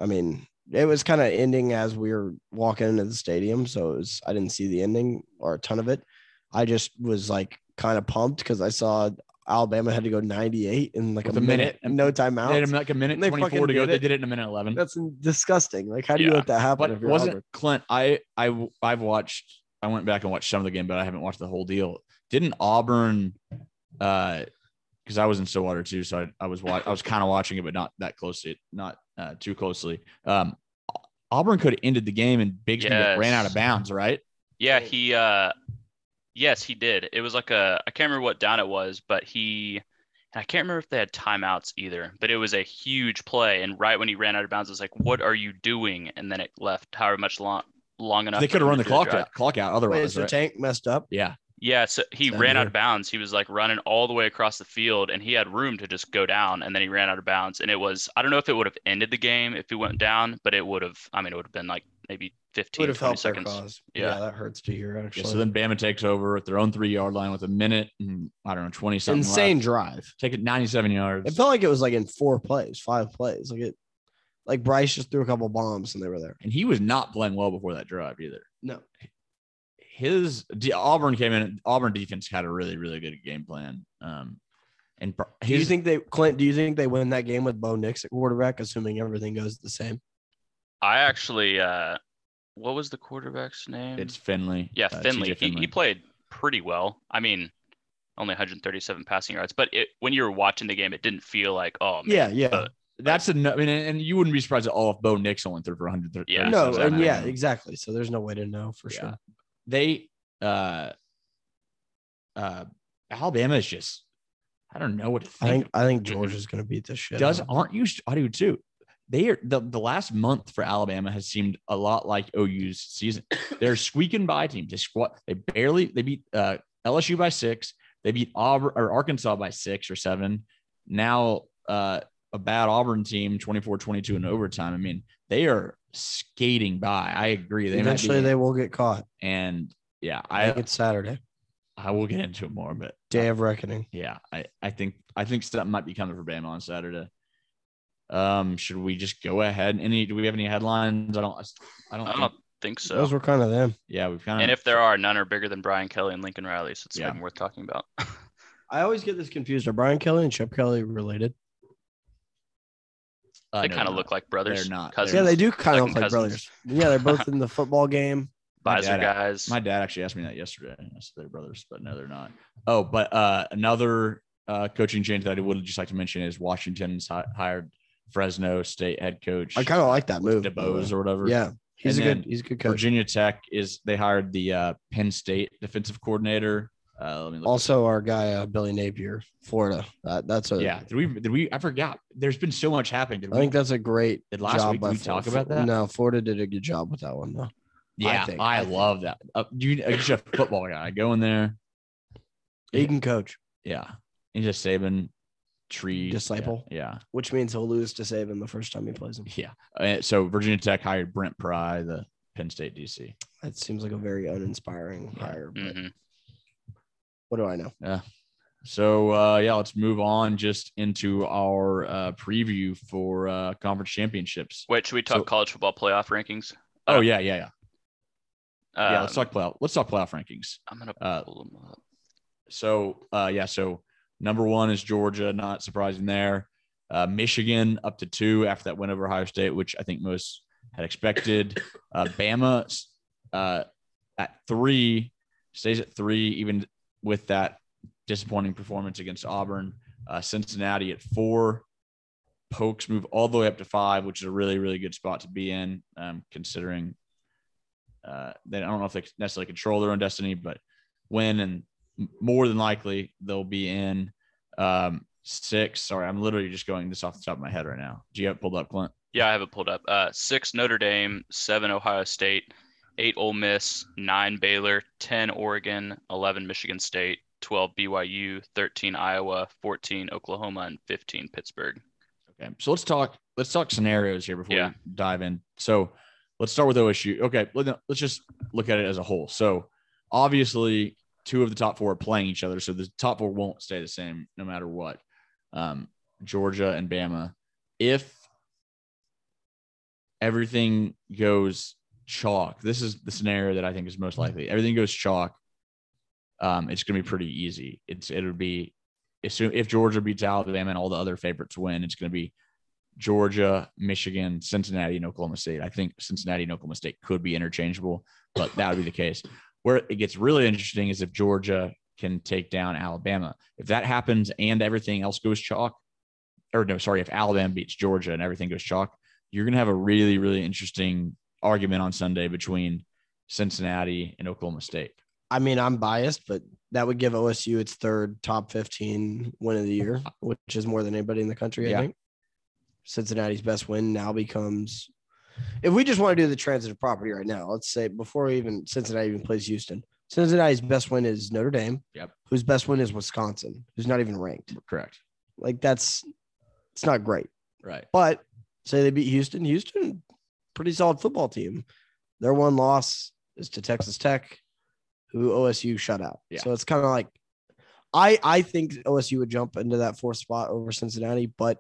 kind of ending as we were walking into the stadium. So I didn't see the ending or a ton of it. I just was like kind of pumped because I saw Alabama had to go 98 in like a minute and no timeout. They had like a minute 24 to go. They did it in a minute 11. That's disgusting. Like, how do you let that happen? But wasn't Clint? I went back and watched some of the game, but I haven't watched the whole deal. Didn't Auburn? Because I was in Stillwater too, so I was kind of watching it, but not that closely, not too closely. Auburn could have ended the game, and Bigsby ran out of bounds, right? Yeah, he. Yes, he did. It was like I can't remember what down it was, but and I can't remember if they had timeouts either, but it was a huge play. And right when he ran out of bounds, it was like, what are you doing? And then it left however much long enough. They could have run the clock out otherwise. Wait, so right? Tank messed up? Yeah. Yeah, so he ran out of bounds. He was like running all the way across the field, and he had room to just go down, and then he ran out of bounds. And it was, I don't know if it would have ended the game if he went down, but it would have been like maybe 15, 20 seconds. Yeah, that hurts to hear, actually. Yeah, so then Bama takes over at their own 3-yard line with a minute and, 20-something. Insane left. Drive. Take it 97 yards. It felt like it was like in 5 plays. Like Bryce just threw a couple bombs, and they were there. And he was not playing well before that drive either. No. Auburn came in. Auburn defense had a really, really good game plan. Do you think they win that game with Bo Nix at quarterback, assuming everything goes the same? I actually what was the quarterback's name? It's Finley. Yeah, Finley. He played pretty well. I mean, only 137 passing yards. But when you were watching the game, it didn't feel like, oh, man. Yeah. And you wouldn't be surprised at all if Bo Nix only threw for 130. Yeah, no, and yeah, exactly. So there's no way to know for sure. They Alabama is just – I don't know what to think. I think Georgia's going to beat this shit. Aren't you – I do too. They are the last month for Alabama has seemed a lot like OU's season. They're squeaking by teams. They beat LSU by 6. They beat Auburn or Arkansas by 6 or 7. Now a bad Auburn team, 24-22 in overtime. I mean, they are skating by. I agree. Eventually they will get caught. And yeah, I think it's Saturday. I will get into it more, but day of reckoning. Yeah, I think something might be coming for Bama on Saturday. Should we just go ahead? Do we have any headlines? I don't think so. Those were kind of them. Yeah, and if there are, none are bigger than Brian Kelly and Lincoln Riley, so it's not worth talking about. I always get this confused. Are Brian Kelly and Chip Kelly related? They kind of look like brothers. They're not. Cousins. Yeah, they do kind of look like brothers. Yeah, they're both in the football game. Visor guys. My dad actually asked me that yesterday. I said they're brothers, but no, they're not. Oh, but another coaching change that I would just like to mention is Washington's hired Fresno State head coach. I kind of like that move, DeBose or whatever. Yeah, he's a good coach. Virginia Tech they hired the Penn State defensive coordinator. Also, our guy Billy Napier, Florida. That's a Did we? I forgot. There's been so much happening. I think that's a great job. Did we talk about that? No, Florida did a good job with that one though. Yeah, I love that. You're a football guy. Go in there. He can coach. Yeah, he's just Saban. Tree disciple, yeah, which means he'll lose to Saban the first time he plays him. Yeah, so Virginia Tech hired Brent Pry, the Penn State DC. That seems like a very uninspiring hire, but what do I know? Yeah. So let's move on just into our preview for conference championships. Wait, should we talk college football playoff rankings? Oh yeah. Let's talk playoff rankings. I'm gonna pull them up. So. Number one is Georgia, not surprising there. Michigan up to 2 after that win over Ohio State, which I think most had expected. Bama at 3, stays at 3, even with that disappointing performance against Auburn. Cincinnati at 4. Pokes move all the way up to 5, which is a really, really good spot to be in, considering they don't know if they necessarily control their own destiny, but win and more than likely they'll be in 6. Sorry, I'm literally just going this off the top of my head right now. Do you have it pulled up, Clint? Yeah, I have it pulled up. 6 Notre Dame, 7 Ohio State, 8 Ole Miss, 9 Baylor, 10 Oregon, 11 Michigan State, 12 BYU, 13 Iowa, 14 Oklahoma, and 15 Pittsburgh. Okay, so let's talk scenarios here before we dive in. So let's start with OSU. Okay, let's just look at it as a whole. So obviously, 2 of the top 4 are playing each other, so the top 4 won't stay the same no matter what. Georgia and Bama. If everything goes chalk, this is the scenario that I think is most likely. Everything goes chalk, it's going to be pretty easy. It would be if Georgia beats Alabama and all the other favorites win, it's going to be Georgia, Michigan, Cincinnati, and Oklahoma State. I think Cincinnati and Oklahoma State could be interchangeable, but that would be the case. Where it gets really interesting is if Georgia can take down Alabama. If that happens and everything else goes chalk, or no, sorry, if Alabama beats Georgia and everything goes chalk, you're going to have a really, really interesting argument on Sunday between Cincinnati and Oklahoma State. I mean, I'm biased, but that would give OSU its third top 15 win of the year, which is more than anybody in the country, I think. Cincinnati's best win now becomes – if we just want to do the transitive property right now, let's say before Cincinnati even plays Houston, Cincinnati's best win is Notre Dame, whose best win is Wisconsin, who's not even ranked. Correct. Like that's – it's not great. Right. But say they beat Houston. Houston, pretty solid football team. Their one loss is to Texas Tech, who OSU shut out. Yeah. So it's kind of like I think OSU would jump into that fourth spot over Cincinnati, but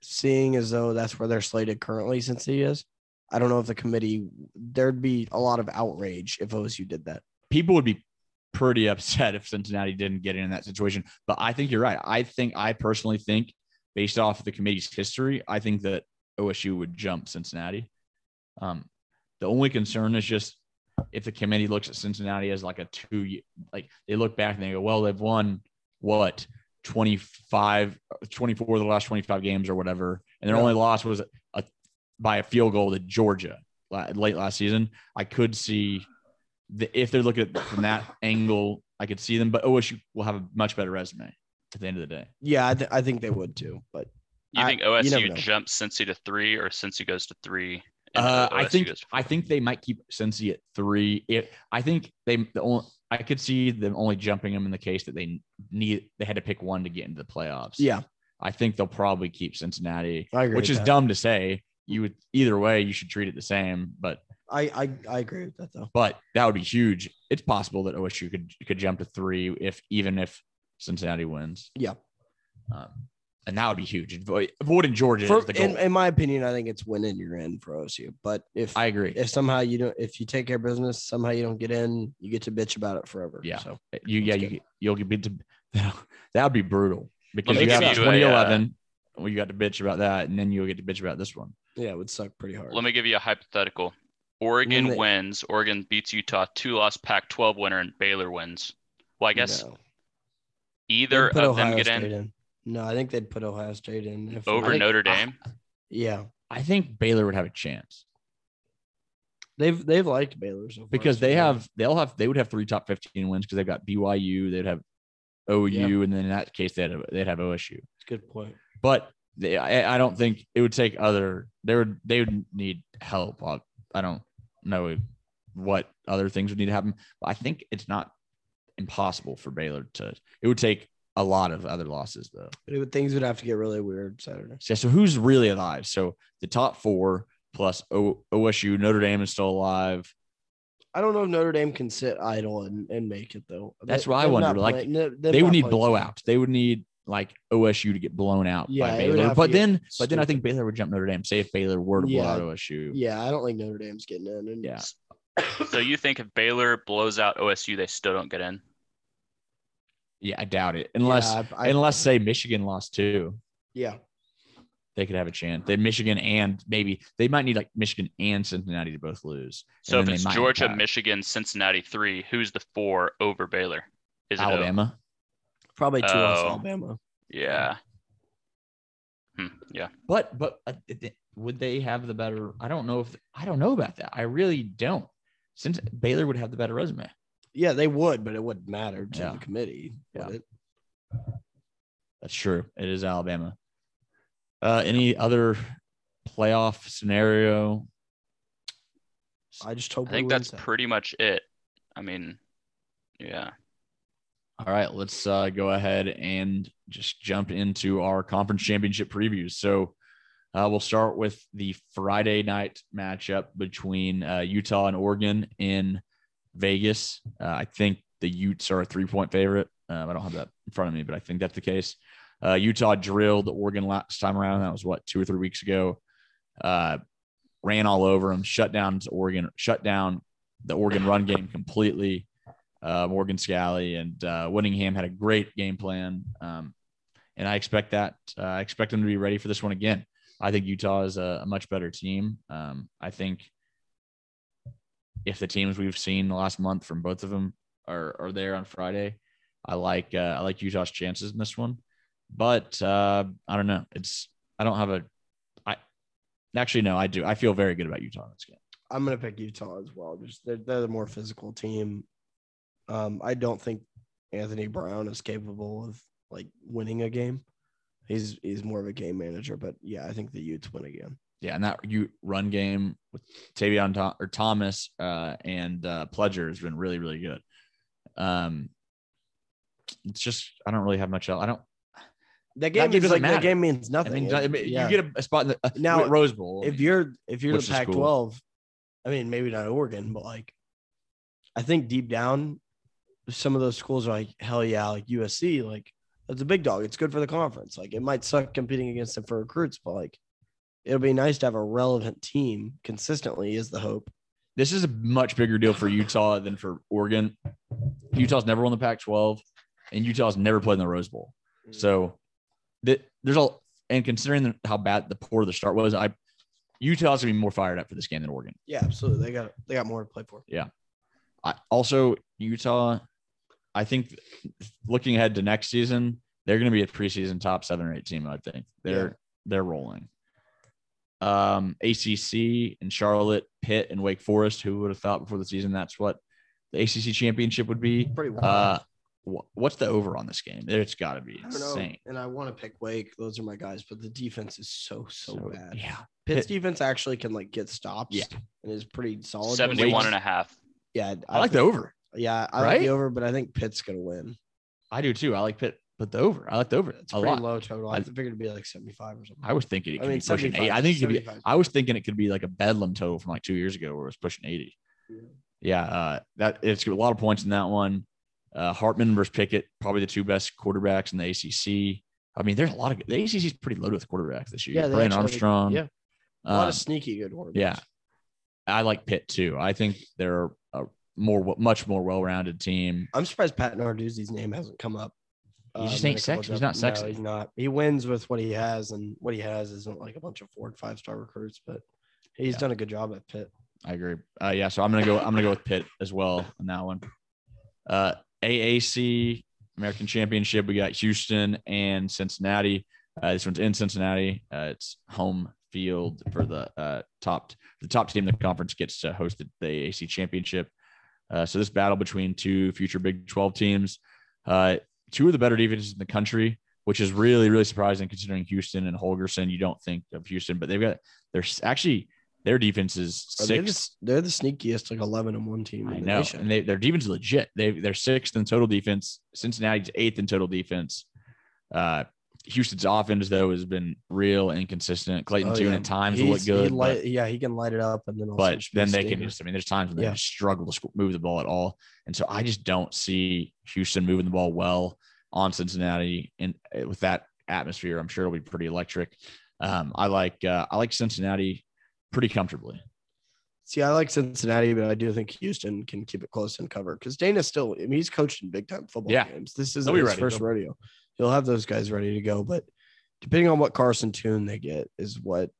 seeing as though that's where they're slated currently since he is, I don't know if the committee – there'd be a lot of outrage if OSU did that. People would be pretty upset if Cincinnati didn't get in that situation, but I think you're right. I personally think, based off the committee's history, I think that OSU would jump Cincinnati. The only concern is just if the committee looks at Cincinnati as like a 2 year, like they look back and they go, well, they've won what 24 of the last 25 games or whatever. And their only loss was by a field goal to Georgia late last season. I could see if they're looking at from that angle, I could see them, but OSU will have a much better resume at the end of the day. Yeah. I think they would too, but you think OSU jumps Cincy to 3 or Cincy goes to 3? I think they might keep Cincy at 3. I could see them only jumping them in the case that they had to pick one to get into the playoffs. Yeah, I think they'll probably keep Cincinnati, which is dumb to say. Either way, you should treat it the same. But I agree with that though. But that would be huge. It's possible that OSU could jump to 3 even if Cincinnati wins. Yeah. And that would be huge. Avoiding Georgia is the goal. In my opinion, I think it's win in, you're in for OSU. But I agree. If somehow you don't, if you take care of business, somehow you don't get in, you get to bitch about it forever. Yeah. So you'll get beat. That would be brutal because you have 2011. Well, you got to bitch about that, and then you'll get to bitch about this one. Yeah, it would suck pretty hard. Let me give you a hypothetical. Oregon beats Utah, 2-loss Pac-12 winner, and Baylor wins. Well, I guess either of them get in. No, I think they'd put Ohio State in. Notre Dame? Yeah. I think Baylor would have a chance. They've liked Baylor so far. Because they would have 3 top 15 wins because they've got BYU, they'd have OU, and then in that case they'd have OSU. That's a good point. But I don't think it would take they would need help. I don't know what other things would need to happen, but I think it's not impossible for Baylor it would take a lot of other losses, though. Things would have to get really weird Saturday. Yeah, so who's really alive? So the top 4 plus OSU, Notre Dame is still alive. I don't know if Notre Dame can sit idle and make it, though. That's what I wonder. Like they would need blowouts. They would need like OSU to get blown out by Baylor. But then I think Baylor would jump Notre Dame. Say if Baylor were to blow out OSU. Yeah, I don't think Notre Dame's getting in. So you think if Baylor blows out OSU, they still don't get in? Yeah, I doubt it. Unless say Michigan lost too. Yeah. They could have a chance. Then Michigan and they might need like Michigan and Cincinnati to both lose. So if it's Georgia, Michigan, Cincinnati 3, who's the 4 over Baylor? Is it Alabama? Probably 2 on Alabama. Yeah. Yeah. But would they have the better? I don't know about that. I really don't. Since Baylor would have the better resume. Yeah, they would, but it wouldn't matter to the committee. Yeah, that's true. It is Alabama. Any other playoff scenario? I think that's pretty much it. I mean, yeah. All right, let's go ahead and just jump into our conference championship previews. So we'll start with the Friday night matchup between Utah and Oregon in Vegas. I think the Utes are a 3-point favorite. I don't have that in front of me, but I think that's the case. Utah drilled Oregon last time around. That was 2 or 3 weeks ago. Ran all over them, shut down the Oregon run game completely. Morgan Scally and Whittingham had a great game plan. And I expect that. I expect them to be ready for this one again. I think Utah is a much better team. I think if the teams we've seen the last month from both of them are there on Friday, I like Utah's chances in this one. But I don't know. I do. I feel very good about Utah in this game. I'm going to pick Utah as well. They're the more physical team. I don't think Anthony Brown is capable of winning a game. He's more of a game manager, but yeah, I think the Utes win again. Yeah, and that run game with Tavion Thomas and Pledger has been really, really good. It's just I don't really have much else. I don't. That game means nothing. You get a spot in the Rose Bowl. If you're the Pac-12, cool. I mean, maybe not Oregon, but I think deep down, some of those schools are hell yeah, USC, that's a big dog. It's good for the conference. It might suck competing against them for recruits, but it'll be nice to have a relevant team consistently is the hope. This is a much bigger deal for Utah than for Oregon. Utah's never won the Pac-12, and Utah's never played in the Rose Bowl. So and considering how bad poor the start was, Utah's gonna be more fired up for this game than Oregon. Yeah, absolutely. They got more to play for. Yeah. Utah. I think looking ahead to next season, they're going to be a preseason top 7 or 8 team. I think they're rolling. ACC and Charlotte, Pitt and Wake Forest. Who would have thought before the season that's what the ACC championship would be? Pretty wild. What's the over on this game? It's got to be insane. And I want to pick Wake. Those are my guys, but the defense is so bad. Yeah, Pitt's defense actually can get stops. Yeah, and is pretty solid. 71.5. Yeah, I like the over. Yeah, I like the over, but I think Pitt's going to win. I do too. I like Pitt, but the over. I like the over. It's a pretty low total. I figured it'd be 75 or something. I was thinking it could be pushing 80. I think it could be. I was thinking it could be like a Bedlam total from 2 years ago where it was pushing 80. Yeah, that it's a lot of points in that one. Hartman versus Pickett, probably the two best quarterbacks in the ACC. I mean, there's a lot of the ACC is pretty loaded with quarterbacks this year. Yeah, Brian Armstrong. Yeah, a lot of sneaky good quarterbacks. Yeah, I like Pitt too. I think they're much more well-rounded team. I'm surprised Pat Narduzzi's name hasn't come up. He just ain't sexy. He's not sexy. No, he's not. He wins with what he has, and what he has isn't a bunch of 4- and 5-star recruits, but he's done a good job at Pitt. I agree. So I'm gonna go with Pitt as well on that one. AAC American Championship. We got Houston and Cincinnati. This one's in Cincinnati. It's home field for the top team in the conference gets to host the AAC Championship. So this battle between two future Big 12 teams, two of the better defenses in the country, which is really, really surprising considering Houston and Holgorsen. You don't think of Houston, but their defense is sixth. They're the sneakiest 11-1 team. I know. Nation. And their defense is legit. They're sixth in total defense. Cincinnati's eighth in total defense. Houston's offense, though, has been real inconsistent. Clayton Tune at times will look good. He can light it up. And then they can just – I mean, there's times when they struggle to move the ball at all. And so I just don't see Houston moving the ball well on Cincinnati. And with that atmosphere, I'm sure it'll be pretty electric. I like Cincinnati pretty comfortably. See, I like Cincinnati, but I do think Houston can keep it close and cover because Dana's still – I mean, he's coached in big-time football games. This isn't his first rodeo. He'll have those guys ready to go, but depending on what Carson Tune they get is what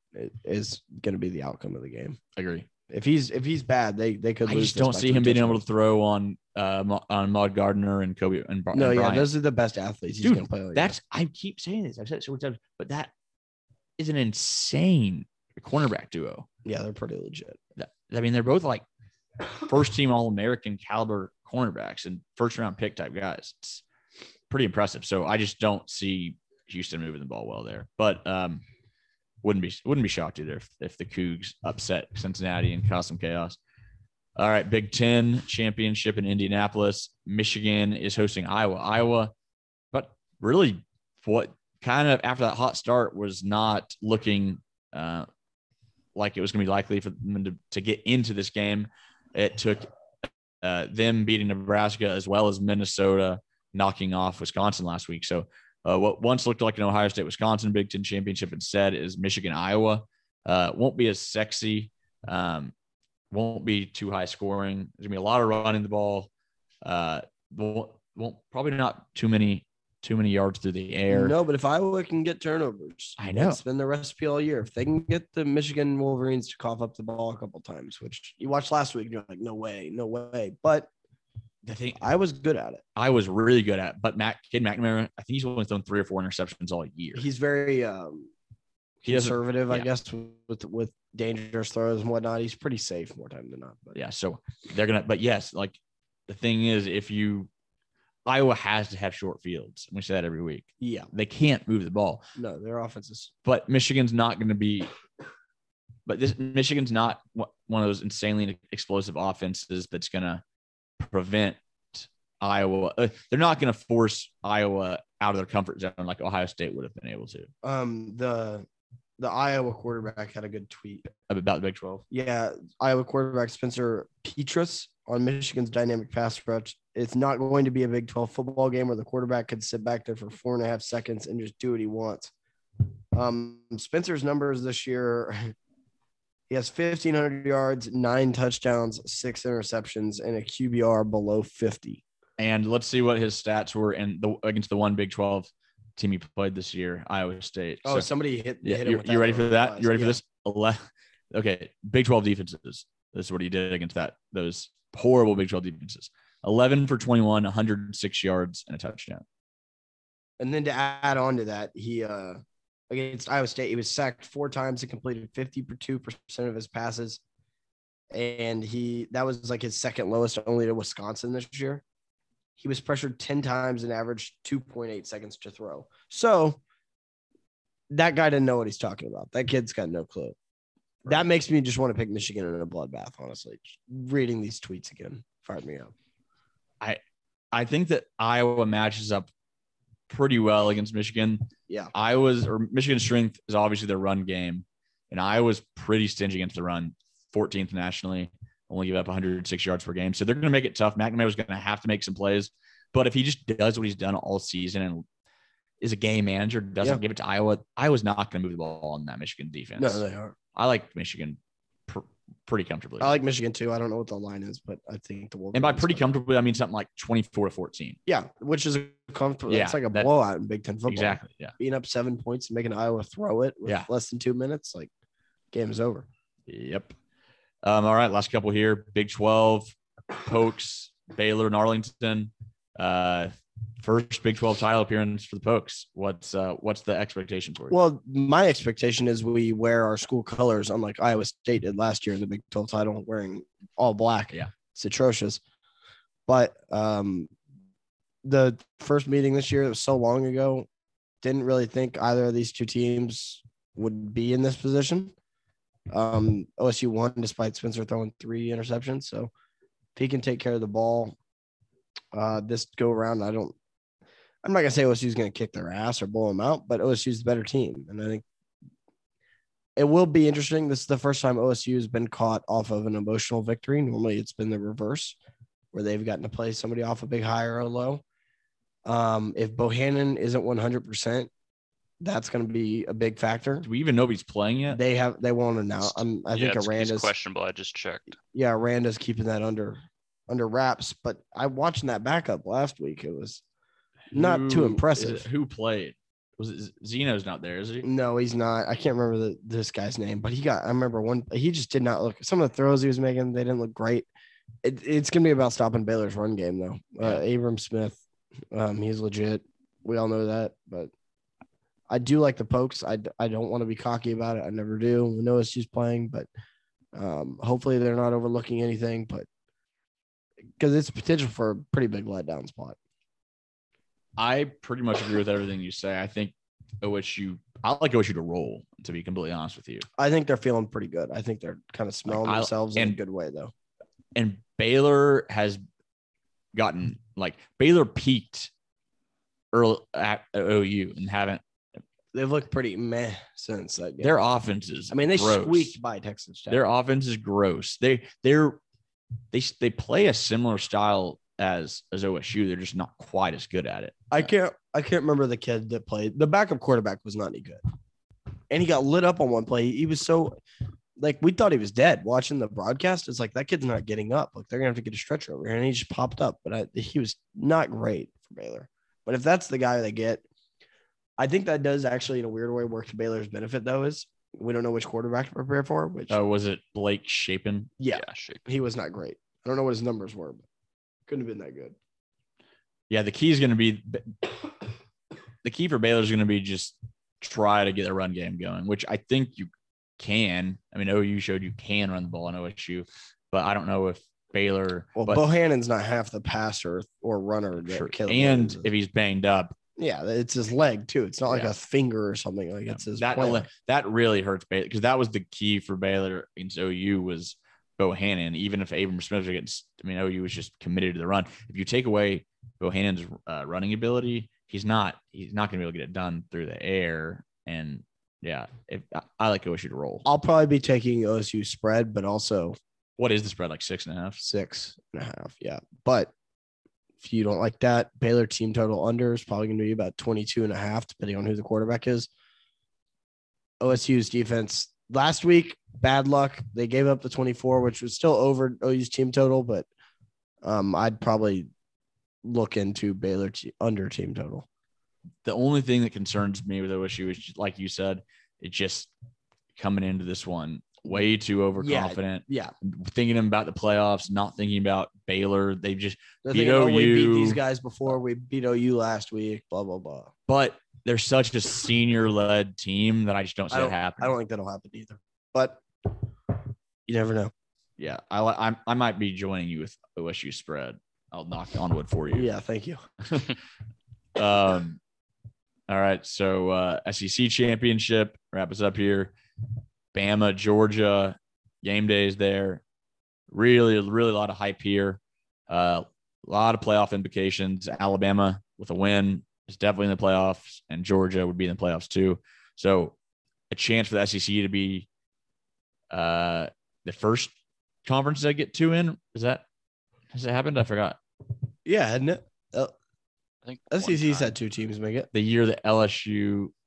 is going to be the outcome of the game. I agree. If he's bad, they could lose. I just don't see him being able to throw on Maude Gardner and Kobe and Brian. No, yeah, those are the best athletes he's going to play. I keep saying this. I've said it so many times, but that is an insane cornerback duo. Yeah, they're pretty legit. I mean, they're both first team All-American caliber cornerbacks and first round pick type guys. It's pretty impressive. So I just don't see Houston moving the ball well there, but wouldn't be shocked either if the Cougs upset Cincinnati and cause some chaos. All right, Big Ten championship in Indianapolis. Michigan is hosting Iowa. Iowa, but really, what kind of after that hot start was not looking like it was going to be likely for them to get into this game. It took them beating Nebraska as well as Minnesota knocking off Wisconsin last week. So what once looked like an Ohio State-Wisconsin Big Ten championship instead is Michigan-Iowa. Won't be as sexy, won't be too high scoring. There's going to be a lot of running the ball, won't probably not too many too many yards through the air. No, but if Iowa can get turnovers, I know it's been the recipe all year. If they can get the Michigan Wolverines to cough up the ball a couple times, which you watched last week, and you're like, no way. But I think I was good at it. I was really good at it. But Cade McNamara, I think he's only thrown 3 or 4 interceptions all year. He's very conservative, I guess, with dangerous throws and whatnot. He's pretty safe more time than not. But yeah, so they're gonna. But yes, like the thing is, Iowa has to have short fields. We say that every week. Yeah, they can't move the ball. No, their offenses. But Michigan's not going to be. But this Michigan's not one of those insanely explosive offenses that's going to prevent Iowa. They're not going to force Iowa out of their comfort zone like Ohio State would have been able to. The Iowa quarterback had a good tweet about the Big 12. Yeah, Iowa quarterback Spencer Petras on Michigan's dynamic pass rush. It's not going to be a Big 12 football game where the quarterback could sit back there for 4.5 seconds and just do what he wants. Spencer's numbers this year, he has 1,500 yards, 9 touchdowns, 6 interceptions, and a QBR below 50. And let's see what his stats were against the one Big 12 team he played this year, Iowa State. Oh, so, somebody hit him. You ready for that? You ready for this? Okay, Big 12 defenses. This is what he did against those horrible Big 12 defenses. 11 for 21, 106 yards, and a touchdown. And then to add on to that, he against Iowa State, he was sacked 4 times and completed 52% of his passes. And that was like his second lowest, only to Wisconsin this year. He was pressured 10 times and averaged 2.8 seconds to throw. So that guy didn't know what he's talking about. That kid's got no clue. Right. That makes me just want to pick Michigan in a bloodbath, honestly. Just reading these tweets again fired me up. I think that Iowa matches up pretty well against Michigan. Yeah. Michigan's strength is obviously their run game, and Iowa's pretty stingy against the run, 14th nationally, only give up 106 yards per game. So they're going to make it tough. McNamara's going to have to make some plays, but if he just does what he's done all season and is a game manager, doesn't give it to Iowa, Iowa's not going to move the ball on that Michigan defense. No, they aren't. I like Michigan pretty comfortably. I like Michigan too. I don't know what the line is, but I think the Wolverines. And by pretty comfortably, I mean something like 24-14. Yeah, which is comfortable. Yeah, it's like a blowout in Big Ten football. Exactly. Yeah, being up 7 points and making Iowa throw it with less than 2 minutes, like game's over. Yep. All right, last couple here. Big 12, Pokes, Baylor, and Arlington. First Big 12 title appearance for the Pokes. What's the expectation for you? Well, my expectation is we wear our school colors, unlike Iowa State did last year in the Big 12 title, wearing all black. Yeah, it's atrocious. But the first meeting this year, it was so long ago, didn't really think either of these two teams would be in this position. OSU won despite Spencer throwing 3 interceptions. So if he can take care of the ball this go around, I'm not going to say OSU's going to kick their ass or blow them out, but OSU's the better team. And I think it will be interesting. This is the first time OSU has been caught off of an emotional victory. Normally it's been the reverse where they've gotten to play somebody off a big high or a low. If Bohannon isn't 100%, that's going to be a big factor. Do we even know if he's playing yet? They won't announce. I think Aranda's questionable. I just checked. Yeah, Aranda's keeping that under wraps. But I watched that backup last week. It was not too impressive. Who played? Was it Zeno's not there? Is he? No, he's not. I can't remember this guy's name, but I remember one. He just did not look. Some of the throws he was making, they didn't look great. It's going to be about stopping Baylor's run game though. Abram Smith, he's legit. We all know that, but. I do like the Pokes. I don't want to be cocky about it. I never do. We know she's playing, but hopefully they're not overlooking anything. But because it's potential for a pretty big letdown spot. I pretty much agree with everything you say. I think OSU. I like OSU to roll. To be completely honest with you, I think they're feeling pretty good. I think they're kind of smelling themselves in a good way, though. And Baylor has gotten Baylor peaked early at OU and haven't. They've looked pretty meh since that game. Their offense is they gross. Squeaked by Texas Tech. Their offense is gross. They play a similar style as OSU. They're just not quite as good at it. I can't remember the kid that played. The backup quarterback was not any good. And he got lit up on one play. He was so we thought he was dead watching the broadcast. It's like that kid's not getting up. They're going to have to get a stretcher over here. And he just popped up. But he was not great for Baylor. But if that's the guy they get, I think that does actually in a weird way work to Baylor's benefit, though, is we don't know which quarterback to prepare for. Which was it Blake Shapen? Yeah, Shapen. He was not great. I don't know what his numbers were, but couldn't have been that good. Yeah, the key is going to be – the key for Baylor is going to be just try to get a run game going, which I think you can. I mean, OU showed you can run the ball on OSU, but I don't know if Baylor – Well, Bohannon's not half the passer or runner. Sure. And if he's banged up. Yeah, it's his leg too. It's not like a finger or something. Like it's his that really hurts Baylor, because that was the key for Baylor against OU was Bohannon. Even if Abram Smith against, I mean, OU was just committed to the run. If you take away Bohannon's running ability, he's not going to be able to get it done through the air. And yeah, I like OSU to roll. I'll probably be taking OSU spread, but also what is the spread, like 6.5? 6.5, yeah, but. If you don't like that, Baylor team total under is probably going to be about 22.5, depending on who the quarterback is. OSU's defense last week, bad luck. They gave up the 24, which was still over OU's team total, but I'd probably look into Baylor under team total. The only thing that concerns me with OSU is, just, like you said, it's just coming into this one way too overconfident. Thinking about the playoffs, not thinking about Baylor. They just beat OU. We beat these guys before. We beat OU last week. Blah blah blah. But they're such a senior-led team that I just don't see it happen. I don't think that'll happen either. But you never know. Yeah, I might be joining you with OSU spread. I'll knock on wood for you. Yeah, thank you. All right, so SEC championship. Wrap us up here. Bama, Georgia, game days there. Really, really a lot of hype here. A lot of playoff implications. Alabama with a win is definitely in the playoffs, and Georgia would be in the playoffs too. So a chance for the SEC to be the first conference that get two in. Has it happened? I forgot. Yeah, hadn't it? I think SEC's had two teams make it. The year that LSU –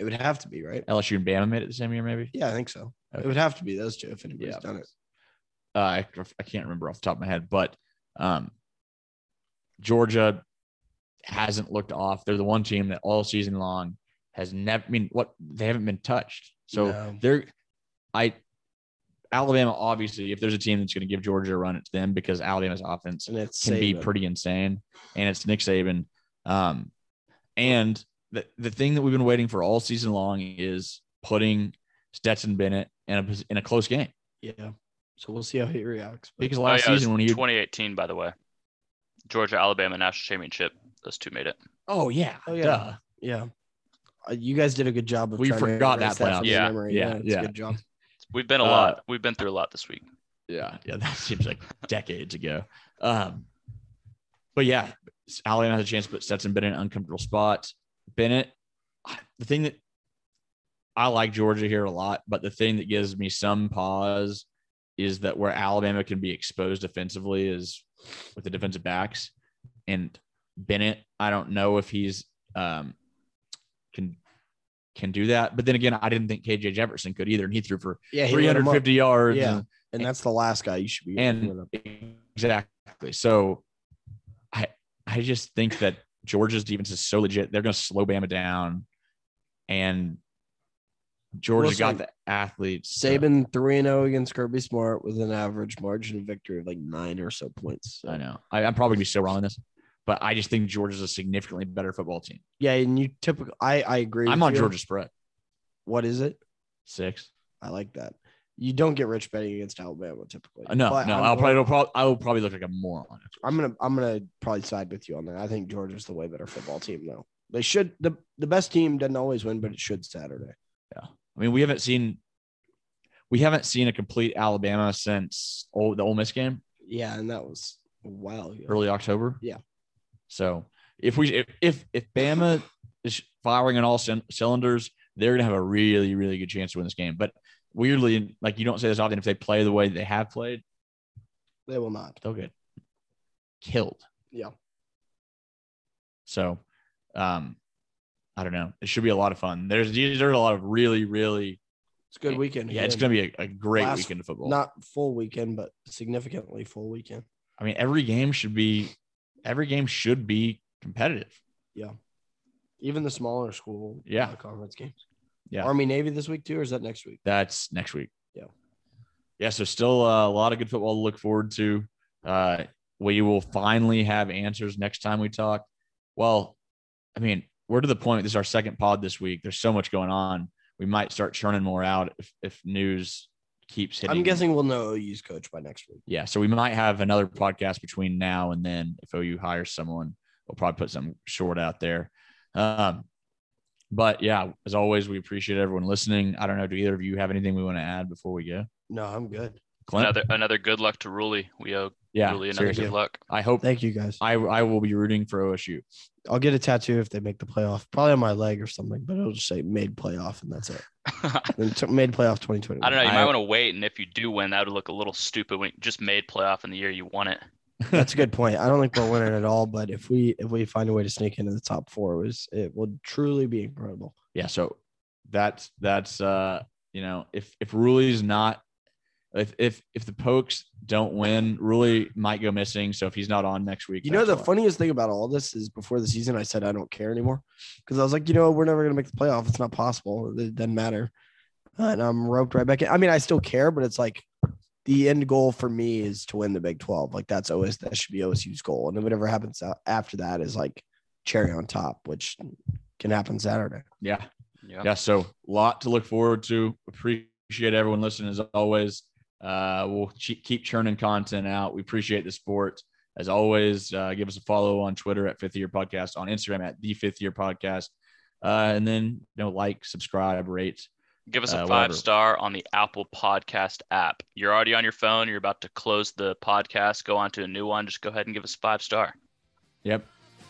It would have to be, right? LSU and Bama made it the same year, maybe? Yeah, I think so. Okay. It would have to be those two if anybody's done it. I can't remember off the top of my head, but Georgia hasn't looked off. They're the one team that all season long has never – I mean, what they haven't been touched. So Alabama, obviously, if there's a team that's going to give Georgia a run, it's them, because Alabama's offense can be pretty insane, and it's Nick Saban. And – The thing that we've been waiting for all season long is putting Stetson Bennett in a close game. Yeah. So we'll see how he reacts. Because last season when he – 2018, by the way. Georgia, Alabama, National Championship. Those two made it. Oh, yeah. Oh, yeah. Duh. Yeah. You guys did a good job of – We forgot that playoff. Yeah. Good job. We've been a lot. We've been through a lot this week. Yeah. Yeah. That seems like decades ago. But, yeah, Alabama has a chance to put Stetson Bennett in an uncomfortable spot. Bennett, the thing that I like Georgia here a lot, but the thing that gives me some pause is that where Alabama can be exposed offensively is with the defensive backs. And Bennett, I don't know if he's can do that. But then again, I didn't think KJ Jefferson could either, and he threw for 350 yards. Yeah, and that's the last guy you should be. And exactly. So I just think that Georgia's defense is so legit. They're going to slow Bama down, and Georgia's got the athletes. Saban 3-0 against Kirby Smart with an average margin of victory of like 9 or so points. So. I know. I'm probably going to be so wrong on this, but I just think Georgia's a significantly better football team. Yeah, and you typically – I agree with you. I'm on Georgia spread. What is it? 6. I like that. You don't get rich betting against Alabama typically. No. I will probably look like a moron. I'm gonna probably side with you on that. I think Georgia's the way better football team though. They should – the best team doesn't always win, but it should Saturday. Yeah, I mean we haven't seen a complete Alabama since the Ole Miss game. Yeah, and that was a while ago. Early October. Yeah. So if Bama is firing on all cylinders, they're gonna have a really, really good chance to win this game, but. Weirdly, like you don't say this often, if they play the way they have played, they will not. They'll get killed. Yeah. So, I don't know. It should be a lot of fun. There's a lot of really, really. It's a good weekend. Yeah, it's going to be a great weekend of football. Not full weekend, but significantly full weekend. I mean, every game should be competitive. Yeah. Even the smaller school conference games. Yeah. Army Navy this week too, or is that next week? That's next week. Yeah. Yeah. So still a lot of good football to look forward to. We will finally have answers next time we talk. Well, I mean, we're to the point. This is our second pod this week. There's so much going on. We might start churning more out if news keeps hitting. I'm guessing we'll know OU's coach by next week. Yeah. So we might have another podcast between now and then. If OU hires someone, we'll probably put something short out there. But yeah, as always, we appreciate everyone listening. I don't know. Do either of you have anything we want to add before we go? No, I'm good. Clint? Another good luck to Ruley. We owe Ruley another good luck. I hope. Thank you guys. I will be rooting for OSU. I'll get a tattoo if they make the playoff, probably on my leg or something, but it'll just say made playoff and that's it. Made playoff 2021. I don't know. You might want to wait. And if you do win, that would look a little stupid when you just made playoff in the year you won it. That's a good point. I don't think we're winning at all, but if we find a way to sneak into the top four, it will truly be incredible. Yeah. So that's you know, if Ruley's not, if the Pokes don't win, Ruley might go missing. So if he's not on next week, you know, the funniest thing about all this is before the season, I said I don't care anymore because I was like, you know, we're never gonna make the playoff. It's not possible. It doesn't matter. And I'm roped right back in. I mean, I still care, but it's like, the end goal for me is to win the Big 12. Like that should be OSU's goal. And then whatever happens after that is like cherry on top, which can happen Saturday. Yeah. Yeah. Yeah. So a lot to look forward to. Appreciate everyone listening as always. We'll keep churning content out. We appreciate the support as always. Give us a follow on Twitter at Fifth Year Podcast, on Instagram at The Fifth Year Podcast. And then, you know, like, subscribe, rate. Give us a 5-star on the Apple Podcast app. You're already on your phone. You're about to close the podcast. Go on to a new one. Just go ahead and give us a 5-star. Yep,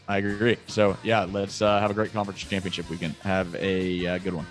I agree. So, yeah, let's have a great conference championship weekend. Have a good one.